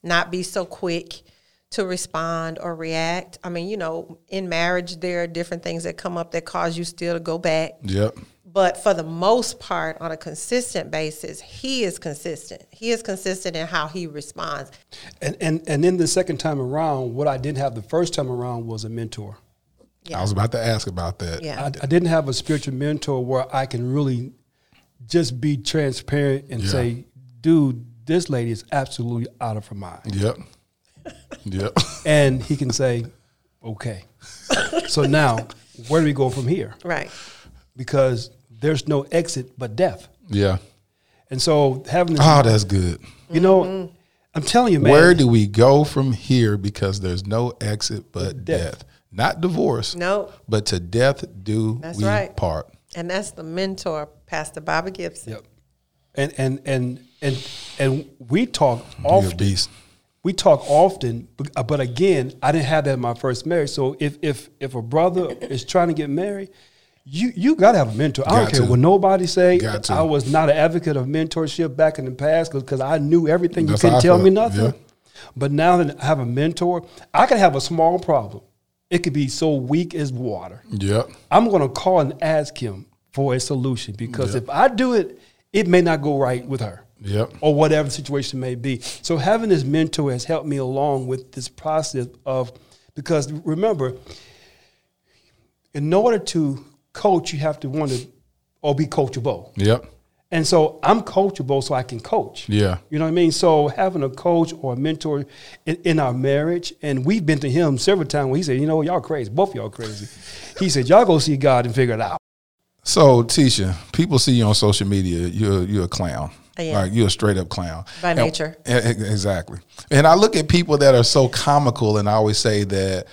not be so quick to respond or react. I mean, you know, in marriage, there are different things that come up that cause you still to go back. Yep. But for the most part, on a consistent basis, he is consistent. He is consistent in how he responds. And and and then the second time around, what I didn't have the first time around was a mentor. Yeah. I was about to ask about that. Yeah. I, I didn't have a spiritual mentor where I can really just be transparent and yeah. say, dude, this lady is absolutely out of her mind. Yep. Yep. And he can say, okay, so now where do we go from here? Right. Because there's no exit but death. Yeah. And so having this. Oh, that's good. You know, mm-hmm. I'm telling you, man. Where do we go from here? Because there's no exit but death. death. Not divorce. No. Nope. But to death do that's we right. part. And that's the mentor, Pastor Bobby Gibson. Yep. And and and and, and we talk often. You're a beast. We talk often, but again, I didn't have that in my first marriage. So if if if a brother is trying to get married, you you got to have a mentor. I got don't care to. what nobody say. I was not an advocate of mentorship back in the past because I knew everything. That's you couldn't tell felt. me nothing. Yeah. But now that I have a mentor, I can have a small problem. It could be so weak as water. Yeah. I'm going to call and ask him for a solution because yeah. if I do it, it may not go right with her. Yep. Or whatever the situation may be. So having this mentor has helped me along with this process of, because remember, in order to coach, you have to want to or be coachable. Yep. And so I'm coachable so I can coach. Yeah. You know what I mean? So having a coach or a mentor in, in our marriage, and we've been to him several times when he said, you know, y'all crazy. Both of y'all crazy. He said, y'all go see God and figure it out. So, Tisha, people see you on social media. You're, you're a clown. Yeah. Like, you're a straight up clown. By and, nature. Exactly. And I look at people that are so comical, and I always say that,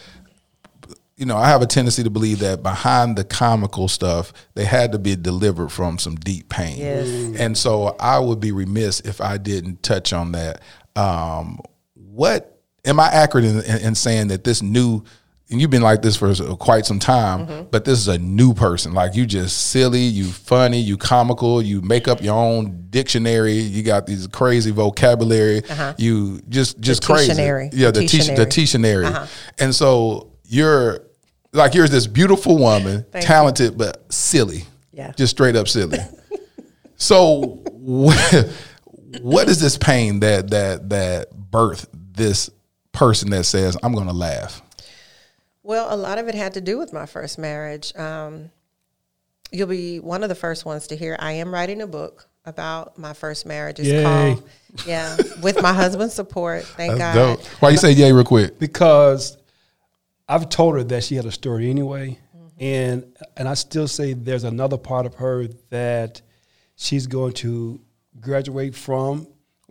you know, I have a tendency to believe that behind the comical stuff, they had to be delivered from some deep pain. Yes. And so I would be remiss if I didn't touch on that. Um, what, am I accurate in, in, in saying that this new, and you've been like this for quite some time, mm-hmm. but this is a new person. Like, you just silly, you funny, you comical, you make up your own dictionary, you got these crazy vocabulary, uh-huh. you just just the crazy. Tishanary. Yeah, the Tishanary. The Tishanary. Uh-huh. And so you're, like, you're this beautiful woman, talented, you. But silly. Yeah. Just straight up silly. So what, what is this pain that that that birthed this person that says, I'm going to laugh? Well, a lot of it had to do with my first marriage. Um, you'll be one of the first ones to hear. I am writing a book about my first marriage. It's yay. Called, yeah, with my husband's support. Thank That's God. Dope. Why you say yay real quick? Because I've told her that she had a story anyway. Mm-hmm. And and I still say there's another part of her that she's going to graduate from.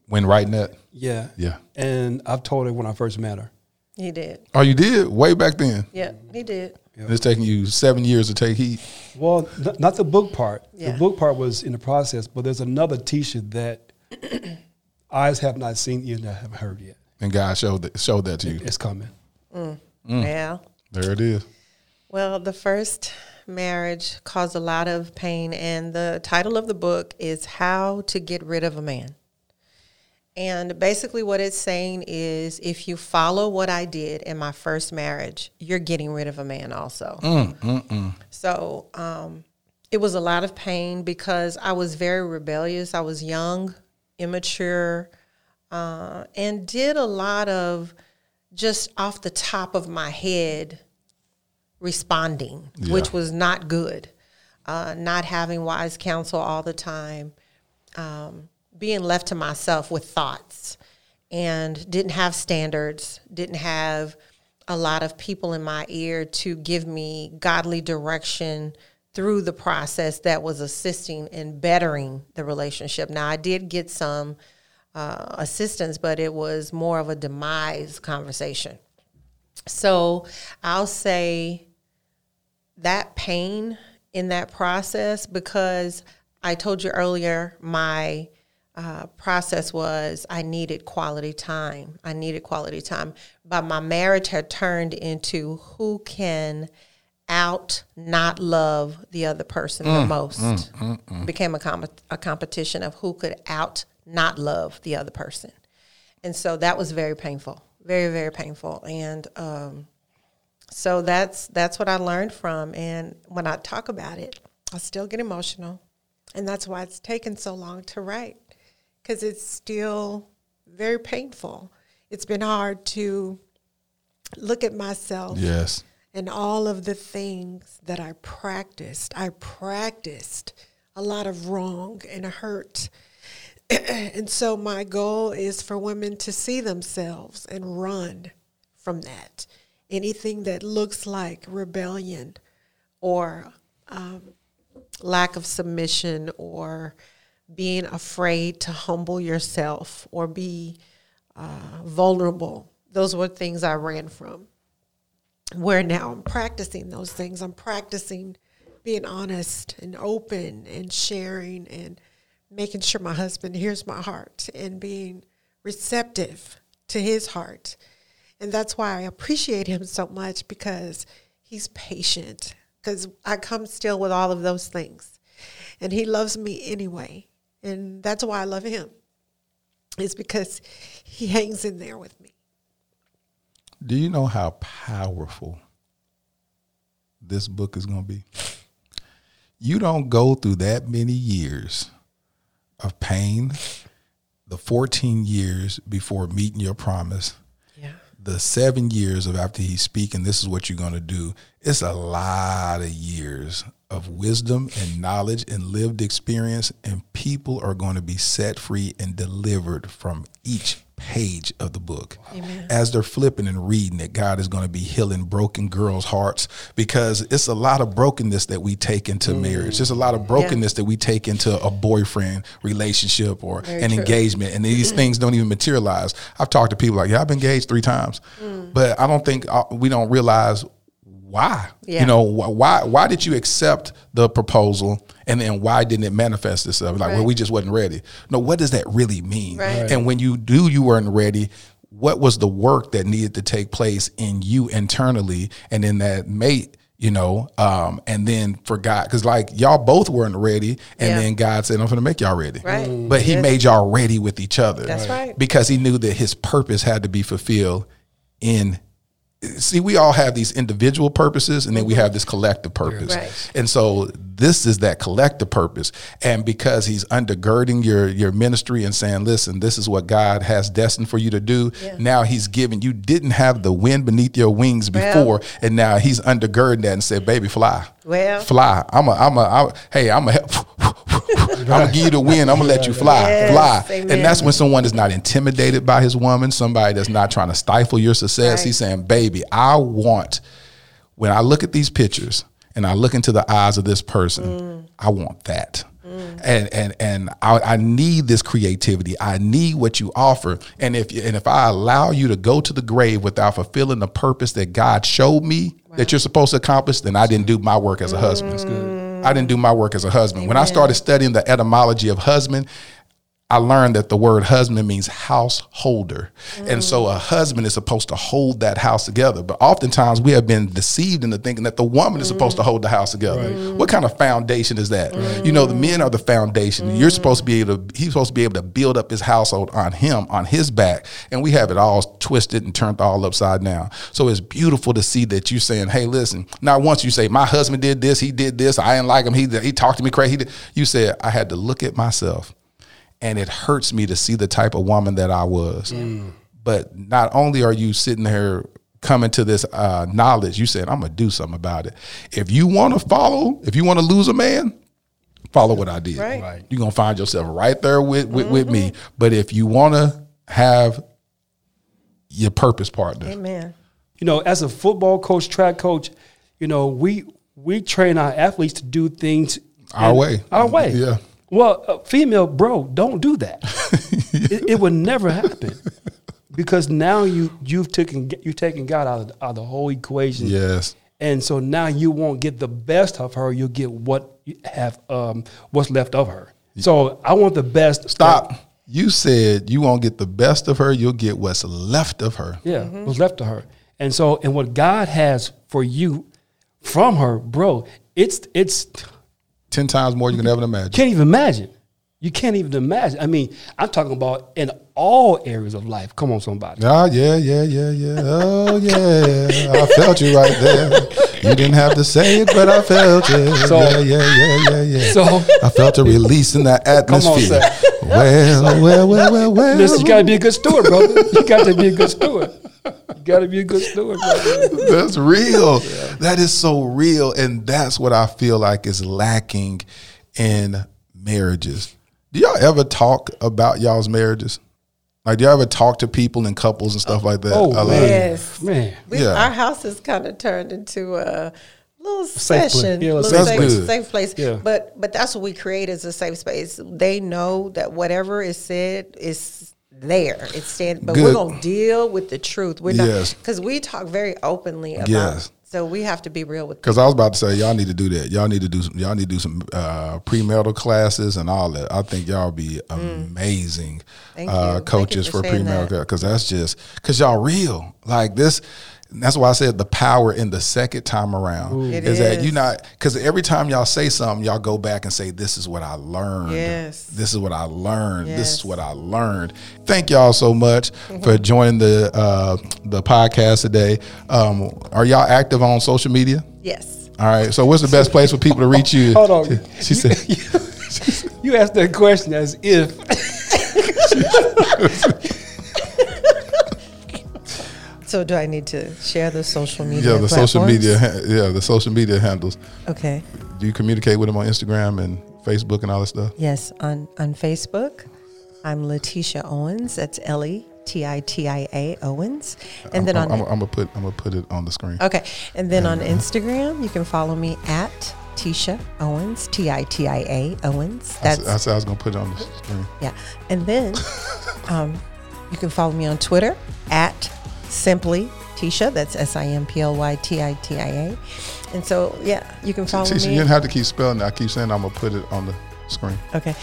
When writing that? Yeah. Yeah. And I've told her when I first met her. He did. Oh, you did? Way back then? Yeah, he did. Yep. It's taking you seven years to take heat? Well, th- not the book part. Yeah. The book part was in the process, but there's another Tisha that eyes have not seen, ears haven't heard yet. And God showed that, showed that to you? It, it's coming. Mm. Mm. Yeah. There it is. Well, the first marriage caused a lot of pain, and the title of the book is How to Get Rid of a Man. And basically what it's saying is, if you follow what I did in my first marriage, you're getting rid of a man also. Mm, mm, mm. So um, it was a lot of pain because I was very rebellious. I was young, immature, uh, and did a lot of just off the top of my head responding, yeah. which was not good. Uh, not having wise counsel all the time. Um being left to myself with thoughts, and didn't have standards, didn't have a lot of people in my ear to give me godly direction through the process that was assisting and bettering the relationship. Now, I did get some uh, assistance, but it was more of a demise conversation. So I'll say that pain in that process, because I told you earlier, my Uh, process was I needed quality time. I needed quality time. But my marriage had turned into who can out not love the other person mm, the most. Mm, mm, mm. Became a, com- a competition of who could out not love the other person. And so that was very painful, very, very painful. And um, so that's that's what I learned from. And when I talk about it, I still get emotional. And that's why it's taken so long to write. Because it's still very painful. It's been hard to look at myself yes. and all of the things that I practiced. I practiced a lot of wrong and hurt. And so my goal is for women to see themselves and run from that. Anything that looks like rebellion or um, lack of submission or being afraid to humble yourself or be uh, vulnerable. Those were things I ran from. Where now I'm practicing those things. I'm practicing being honest and open and sharing and making sure my husband hears my heart and being receptive to his heart. And that's why I appreciate him so much, because he's patient, because I come still with all of those things. And he loves me anyway. And that's why I love him. It's because he hangs in there with me. Do you know how powerful this book is going to be? You don't go through that many years of pain, the fourteen years before meeting your promise, yeah. the seven years of after he's speaking, this is what you're going to do. It's a lot of years of wisdom and knowledge and lived experience, and people are going to be set free and delivered from each page of the book. Amen. As they're flipping and reading it, God is going to be healing broken girls' hearts, because it's a lot of brokenness that we take into mm. marriage. There's a lot of brokenness yeah. that we take into a boyfriend relationship or Very an true. engagement, and these things don't even materialize. I've talked to people like, yeah, I've been engaged three times, mm. but I don't think I, we don't realize why. Yeah. You know, why why did you accept the proposal, and then why didn't it manifest itself? Like, right. well, we just wasn't ready. No, what does that really mean? Right. And when you do, you weren't ready, what was the work that needed to take place in you internally and in that mate, you know, um, and then for God, because like y'all both weren't ready, and yeah. then God said, I'm going to make y'all ready. Right. Mm. But he yes. made y'all ready with each other. That's right. Because he knew that his purpose had to be fulfilled in See, we all have these individual purposes, and then we have this collective purpose. Right. And so this is that collective purpose. And because he's undergirding your, your ministry and saying, listen, this is what God has destined for you to do. Yeah. Now he's given, you didn't have the wind beneath your wings before. Well, and now he's undergirding that and said, baby, fly, well, fly. I'm a, I'm a, I'm, hey, I'm a help. I'm going to give you the wind. I'm going to let you fly, yes, fly. Amen. And that's when someone is not intimidated by his woman, somebody that's not trying to stifle your success. Right. He's saying, baby, I want, when I look at these pictures and I look into the eyes of this person, mm. I want that. Mm. And and and I, I need this creativity. I need what you offer. And if and if I allow you to go to the grave without fulfilling the purpose that God showed me wow. that you're supposed to accomplish, then I didn't do my work as a husband. Mm. That's good. I didn't do my work as a husband. Amen. When I started studying the etymology of husband, I learned that the word husband means householder. Mm. And so a husband is supposed to hold that house together. But oftentimes we have been deceived into thinking that the woman mm. is supposed to hold the house together. Right. What kind of foundation is that? Mm. You know, the men are the foundation. Mm. You're supposed to be able to, he's supposed to be able to build up his household on him, on his back. And we have it all twisted and turned all upside down. So it's beautiful to see that you're saying, hey, listen, not once you say, my husband did this, he did this, I didn't like him, he, he talked to me crazy. He did. You said, I had to look at myself. And it hurts me to see the type of woman that I was. Mm. But not only are you sitting there coming to this uh, knowledge, you said, I'm going to do something about it. If you want to follow, if you want to lose a man, follow what I did. Right. Right. You're going to find yourself right there with, with, mm-hmm. with me. But if you want to have your purpose partner. Amen. You know, as a football coach, track coach, you know, we we train our athletes to do things. Our in, way. Our way. Yeah. Well, uh, female, bro, don't do that. it, it would never happen, because now you you've taken you've taken God out of, out of the whole equation. Yes, and so now you won't get the best of her. You'll get what you have, um, what's left of her. So I want the best. Stop. Of- you said you won't get the best of her. You'll get what's left of her. Yeah, mm-hmm. what's left of her. And so, and what God has for you from her, bro, it's it's. ten times more you can ever imagine. Can't even imagine. You can't even imagine. I mean, I'm talking about in all areas of life. Come on, somebody. Oh, yeah, yeah, yeah, yeah. Oh, yeah. I felt you right there. You didn't have to say it, but I felt it. So, yeah, yeah, yeah, yeah, yeah. So, I felt a release in that atmosphere. Come on, well, well, well, well, well. Listen, you got to be a good steward, brother. You got to be a good steward. You got to be a good steward, brother. That's real. Yeah. That is so real. And that's what I feel like is lacking in marriages. Do y'all ever talk about y'all's marriages? Like, do y'all ever talk to people and couples and stuff like that? Oh, I man. Yes. man. We, yeah. Our house has kind of turned into a little a session. Yeah, a little safe, safe, safe place. Yeah. But but that's what we create as a safe space. They know that whatever is said is there. It's said, but good. We're going to deal with the truth. We're yes. not, because we talk very openly about yes. So we have to be real with. Because I was about to say, y'all need to do that. Y'all need to do. Some, y'all need to do some uh, premarital classes and all that. I think y'all be amazing mm. uh, coaches for, for premarital, because that. that's just because y'all real like this. That's why I said the power in the second time around is, is that you not, because every time y'all say something, y'all go back and say, this is what I learned. Yes. This is what I learned. Yes. This is what I learned. Thank y'all so much mm-hmm. for joining the uh, the podcast today. Um, are y'all active on social media? Yes. All right. So what's the best place for people to reach you? Hold on. She, she said. You asked that question as if. So do I need to share the social media? Yeah, the platforms? social media. Yeah, the social media handles. Okay. Do you communicate with them on Instagram and Facebook and all that stuff? Yes, on on Facebook, I'm Letitia Owens. That's Ellie. T I T I A Owens, and I'm, then on I'm, I'm gonna put I'm gonna put it on the screen. Okay, and then and, on uh, Instagram, you can follow me at Tisha Owens, T I T I A Owens. That's I said I was gonna put it on the screen. Yeah, and then um, you can follow me on Twitter at Simply Tisha. That's S I M P L Y T I T I A. And so yeah, you can follow Tisha, me. Tisha, you didn't have to keep spelling it. I keep saying I'm gonna put it on the screen. Okay.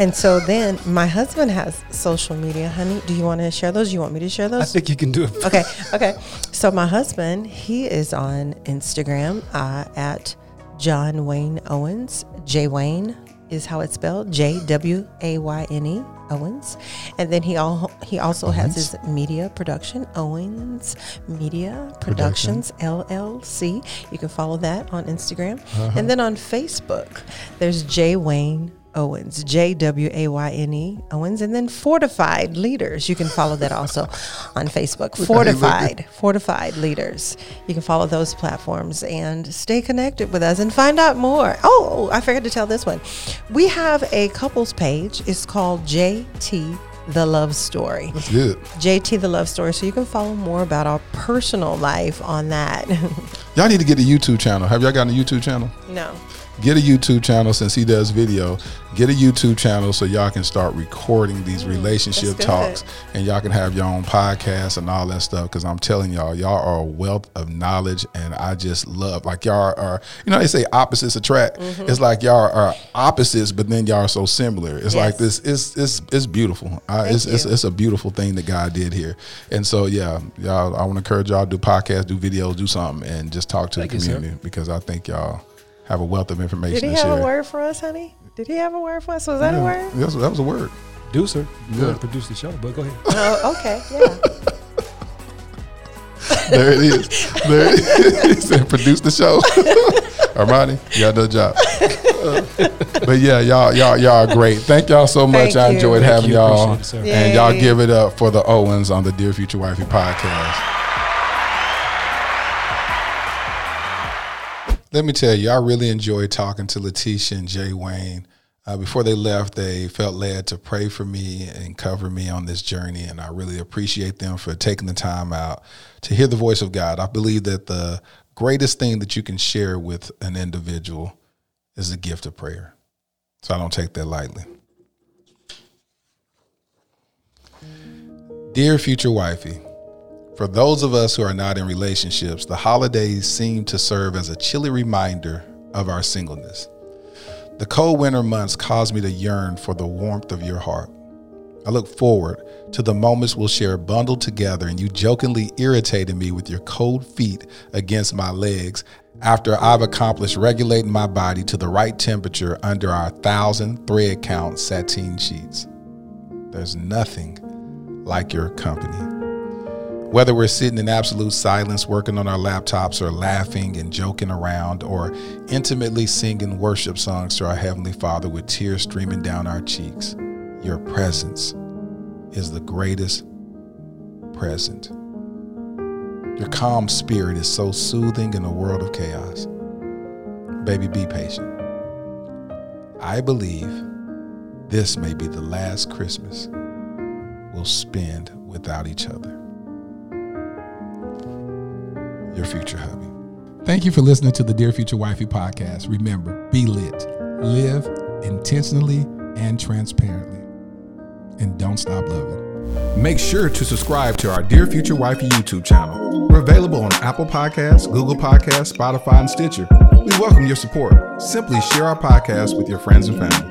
And so then my husband has social media, honey. Do you want to share those? You want me to share those? I think you can do it. Okay. Okay. So my husband, he is on Instagram uh, at John Wayne Owens. Jay Wayne is how it's spelled. J W A Y N E Owens. And then he all he also Owens? has his media production, Owens Media Productions, L L C. You can follow that on Instagram. Uh-huh. And then on Facebook, there's Jay Wayne Owens, J W A Y N E Owens, and then Fortified Leaders. You can follow that also on Facebook. Fortified, Fortified Leaders. You can follow those platforms and stay connected with us and find out more. Oh, I forgot to tell this one. We have a couples page. It's called J T the Love Story. That's good. J T the Love Story. So you can follow more about our personal life on that. Y'all need to get a YouTube channel. Have y'all gotten a YouTube channel? No. Get a YouTube channel since he does video. Get a YouTube channel so y'all can start recording these mm, relationship talks, and y'all can have your own podcast and all that stuff. Because I'm telling y'all, y'all are a wealth of knowledge, and I just love, like, y'all are, you know, they say opposites attract. Mm-hmm. It's like y'all are opposites, but then y'all are so similar. It's yes. like this. It's it's it's beautiful. I, it's, it's it's a beautiful thing that God did here. And so yeah, y'all, I want to encourage y'all to do podcasts, do videos, do something, and just talk to Thank the community you, because I think y'all have a wealth of information. Did he have share. a word for us, honey? Did he have a word for us? Was that yeah, a word? Yes, that was a word. Producer, you yeah. want to produce the show, but go ahead. Oh, okay, yeah. There it is. There it is. He said, "Produce the show." Armani, y'all do the job. Uh, but yeah, y'all, y'all, y'all are great. Thank y'all so much. Thank I enjoyed Thank having you. y'all, it, and Yay. y'all give it up for the Owens on the Dear Future Wifey podcast. Let me tell you, I really enjoyed talking to Letitia and Jay Wayne. Uh, before they left, they felt led to pray for me and cover me on this journey, and I really appreciate them for taking the time out to hear the voice of God. I believe that the greatest thing that you can share with an individual is the gift of prayer, so I don't take that lightly. Dear Future Wifey, for those of us who are not in relationships, the holidays seem to serve as a chilly reminder of our singleness. The cold winter months cause me to yearn for the warmth of your heart. I look forward to the moments we'll share bundled together, and you jokingly irritated me with your cold feet against my legs after I've accomplished regulating my body to the right temperature under our thousand thread count sateen sheets. There's nothing like your company. Whether we're sitting in absolute silence working on our laptops, or laughing and joking around, or intimately singing worship songs to our Heavenly Father with tears streaming down our cheeks, your presence is the greatest present. Your calm spirit is so soothing in a world of chaos. Baby, be patient. I believe this may be the last Christmas we'll spend without each other. Your future hubby. Thank you for listening to the Dear Future Wifey podcast. Remember, be lit, live intentionally and transparently, and don't stop loving. Make sure to subscribe to our Dear Future Wifey YouTube channel. We're available on Apple Podcasts, Google Podcasts, Spotify, and Stitcher. We welcome your support. Simply share our podcast with your friends and family.